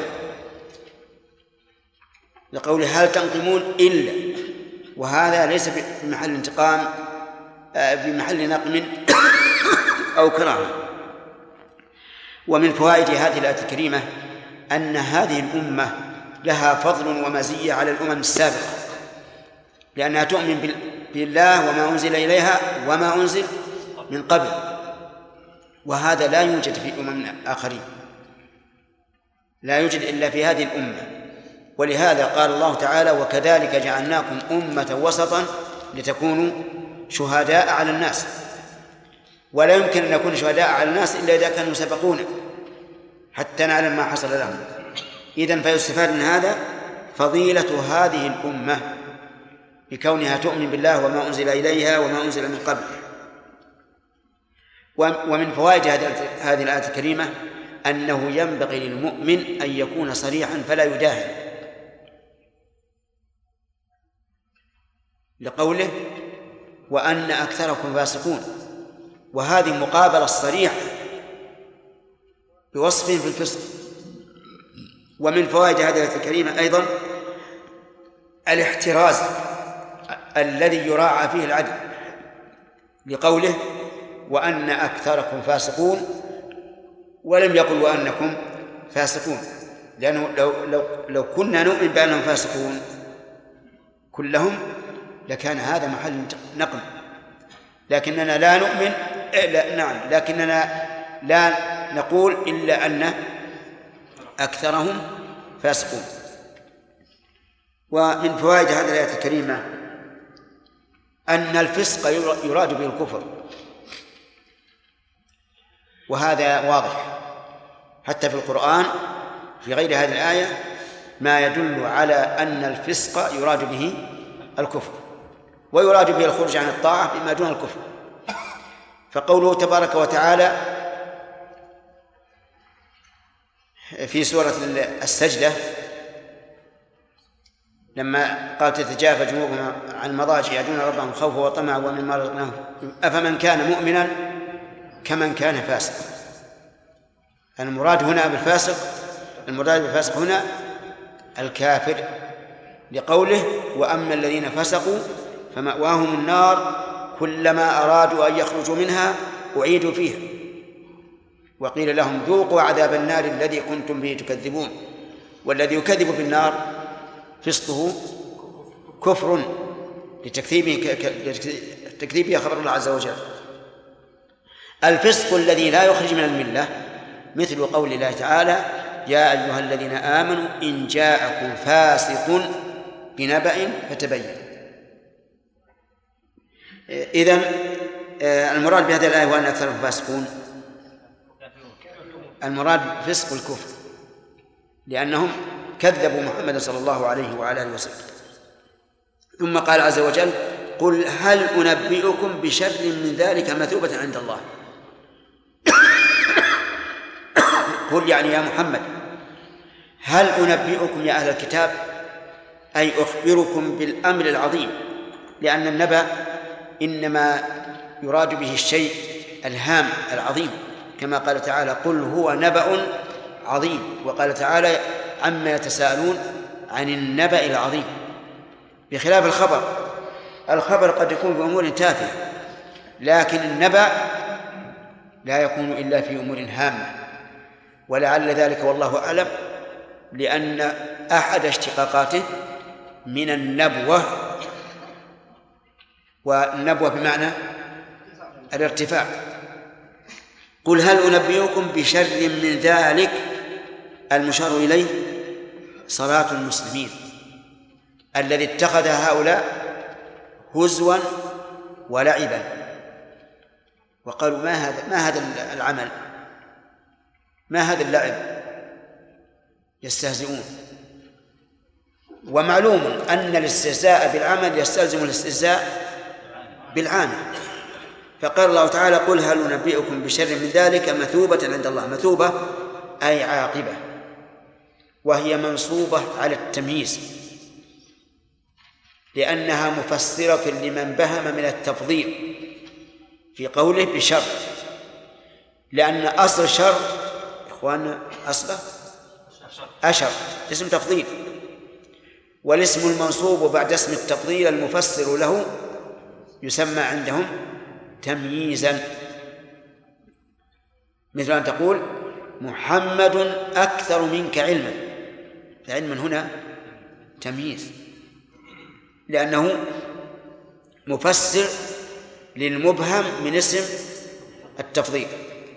لقول هل تنقمون إلا، وهذا ليس بمحل انتقام بمحل نقم أو كراهة. ومن فوائد هذه الآية الكريمة أن هذه الأمة لها فضل ومزية على الأمم السابقة، لأنها تؤمن بالله وما أنزل إليها وما أنزل من قبل، وهذا لا يوجد في أمم آخرين، لا يوجد إلا في هذه الأمة. ولهذا قال الله تعالى وكذلك جعلناكم أمة وسطا لتكونوا شهداء على الناس. ولا يمكن أن نكون شهداء على الناس إلا إذا كانوا سبقونا حتى نعلم ما حصل لهم. إذن فيستفاد من هذا فضيلة هذه الأمة بكونها تؤمن بالله وما أنزل إليها وما أنزل من قبل. ومن فوائد هذه الآية الكريمة أنه ينبغي للمؤمن أن يكون صريحا فلا يداهن، لقوله وأن أكثركم فاسقون، وهذه مقابلة صريحة بوصفهم في الفسق. ومن فوائد هذه الآية الكريمة أيضا الاحتراز الذي يراعى فيه العدل، بقوله وأن أكثركم فاسقون، ولم يقل وأنكم فاسقون، لأنه لو كنا نؤمن بأنهم فاسقون كلهم لكان هذا محل نقم، لكننا لا نؤمن لكننا لا نقول إلا أن أكثرهم فاسقون. ومن فوائد هذه الآية الكريمة أن الفسق يراد به الكفر، وهذا واضح حتى في القرآن في غير هذه الآية ما يدل على أن الفسق يراد به الكفر، ويراد به الخروج عن الطاعة بما دون الكفر. فقوله تبارك وتعالى في سورة السجدة لما قال تتجافى جنوبهم عن المضاجع يدعون ربهم خوفا وطمعا ومما رزقناهم أفمن كان مؤمنا كمن كان فاسقا. المراد بالفاسق هنا الكافر، لقوله وأما الذين فسقوا فمأواهم النار كلما أرادوا أن يخرجوا منها أعيدوا فيها وقيل لهم ذوقوا عذاب النار الذي كنتم به تكذبون. والذي يكذب بالنار فسقه كفر لتكذيبه خبر الله عز وجل. الفسق الذي لا يخرج من الملة مثل قول الله تعالى يا أيها الذين آمنوا إن جاءكم فاسق بنبأ فتبين. إذن المراد بهذه الآية وأن أكثركم فاسقون المراد فسق الكفر، لأنهم كذبوا محمد صلى الله عليه وعلى آله وسلم. ثم قال عز وجل: قل هل أنبئكم بشر من ذلك مثوبة عند الله. قل يعني يا محمد، هل أنبئكم يا أهل الكتاب، أي أخبركم بالأمر العظيم، لأن النبأ إنما يراد به الشيء الهام العظيم، كما قال تعالى: قل هو نبأ عظيم، وقال تعالى: عما يتساءلون عن النبأ العظيم. بخلاف الخبر، الخبر قد يكون بأمور تافهة، لكن النبأ لا يكون إلا في أمور هامة، ولعل ذلك والله أعلم، لأن أحد اشتقاقاته من النبوة، والنبوة بمعنى الارتفاع. قل هل أنبئكم بشر من ذلك، المشار إليه صلاة المسلمين الذي اتخذ هؤلاء هزوا ولعبا، وقالوا: ما هذا العمل، ما هذا اللعب، يستهزئون. ومعلوم أن الاستهزاء بالعمل يستلزم الاستهزاء بالعامل، فقال الله تعالى: قل هل أنبئكم بشر من ذلك مثوبة عند الله. مثوبة أي عاقبة، وهي منصوبة على التمييز، لأنها مفسرة لمن بهم من التفضيل في قوله بشر، لأن أصل شر إخواننا أصله أشر، اسم تفضيل، والاسم المنصوب بعد اسم التفضيل المفسر له يسمى عندهم تمييزا، مثل أن تقول: محمد أكثر منك علما، فعلما هنا تمييز، لأنه مفسر للمبهم من اسم التفضيل.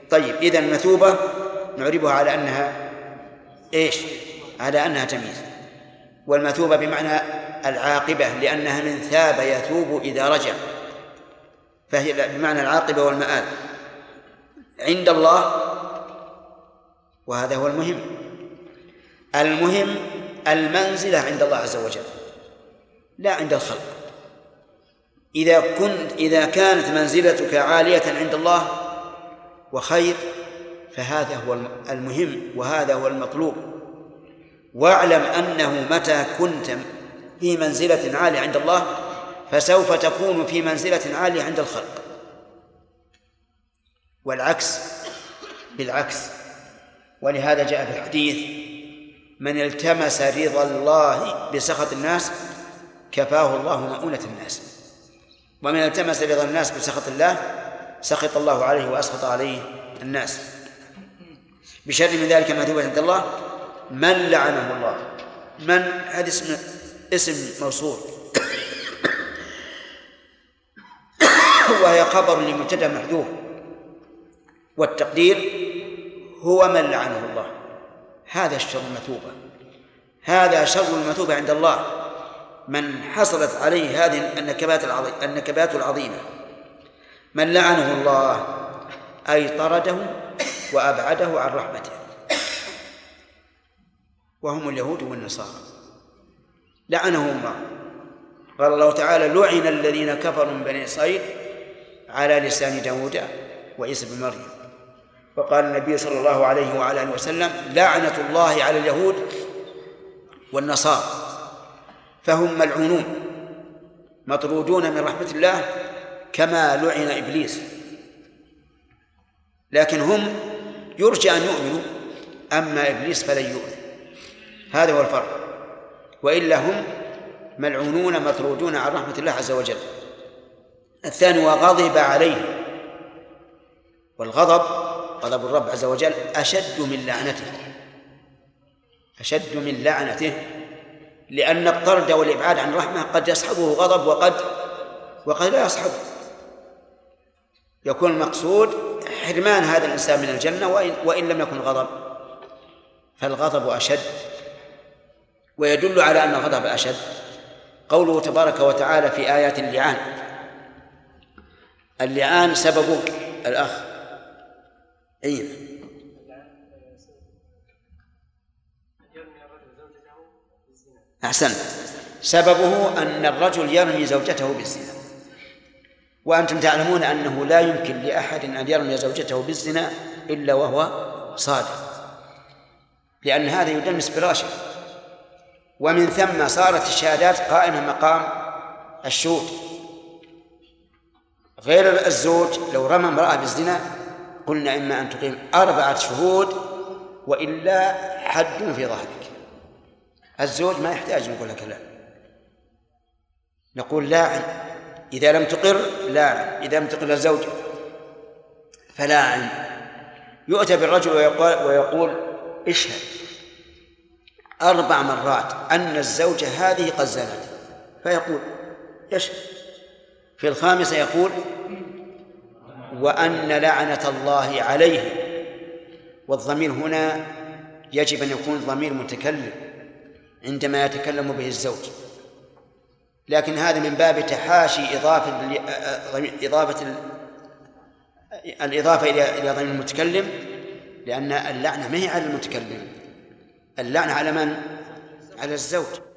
طيب، إذن مثوبة نعربها على أنها إيش؟ على أنها تمييز، والمثوبة بمعنى العاقبة، لأنها من ثاب يثوب إذا رجع، فهي بمعنى العاقبة والمآل عند الله. وهذا هو المهم، المهم المنزلة عند الله عز وجل لا عند الخلق. إذا كانت منزلتك عالية عند الله وخير، فهذا هو المهم وهذا هو المطلوب. واعلم أنه متى كنت في منزلة عالية عند الله فسوف تكون في منزلة عالية عند الخلق، والعكس بالعكس. ولهذا جاء في الحديث: من التمس رضا الله بسخط الناس كفاه الله مؤونة الناس، ومن التمس رضا الناس بسخط الله سخط الله عليه وأسخط عليه الناس. بشر من ذلك مثوبة عند الله، من لعنه الله. من هذا اسم موصول، وهي خبر لمبتدأ محذوف، والتقدير هو من لعنه الله. هذا الشر المثوبة، هذا شر المثوبة عند الله، من حصلت عليه هذه النكبات العظيمة. من لعنه الله أي طرده وأبعده عن رحمته، وهم اليهود والنصارى لعنهم الله. قال الله تعالى: لعن الذين كفروا من بني إسرائيل على لسان داود وعيسى بن مريم. وقال النبي صلى الله عليه وعلى آله وسلم: لعنة الله على اليهود والنصارى، فهم ملعونون مطرودون من رحمة الله كما لعن إبليس. لكن هم يرجى أن يؤمنوا، أما إبليس فلن يؤمن، هذا هو الفرق، وإلا هم ملعونون مطرودون عن رحمة الله عز وجل. الثاني: وغضب عليه، والغضب غضب الرب عز وجل أشد من لعنته، لأن الطرد والإبعاد عن الرحمة قد يصحبه غضب وقد لا يصحبه، يكون المقصود حرمان هذا الإنسان من الجنة وإن لم يكن غضب، فالغضب أشد. ويدل على أن الغضب أشد قوله تبارك وتعالى في آيات اللعان. اللعان سببه الأخ أين أحسنت. سببه أن الرجل يرمي زوجته بالزنا، وأنتم تعلمون أنه لا يمكن لأحد أن يرمي زوجته بالزنا إلا وهو صادق، لأن هذا يدنس براشد، ومن ثم صارت الشهادات قائمة مقام الشهود. غير الزوج لو رمى امرأة بالزنا قلنا إما أن تقيم 4 شهود وإلا حد في ظهرك. الزوج ما يحتاج نقول لك لا، نقول لاعن، إذا لم تقر لاعن، إذا لم تقر الزوجة فلاعن. يؤتى بالرجل ويقول اشهد 4 مرات أن الزوجة هذه قد زنت، فيقول اشهد. في الخامسة يقول وأن لعنة الله عليه، والضمير هنا يجب أن يكون ضمير متكلم عندما يتكلم به الزوج، لكن هذا من باب تحاشي الإضافة إلى ضمير المتكلم، لأن اللعنة ما هي على المتكلم، اللعنة على من؟ على الزوج.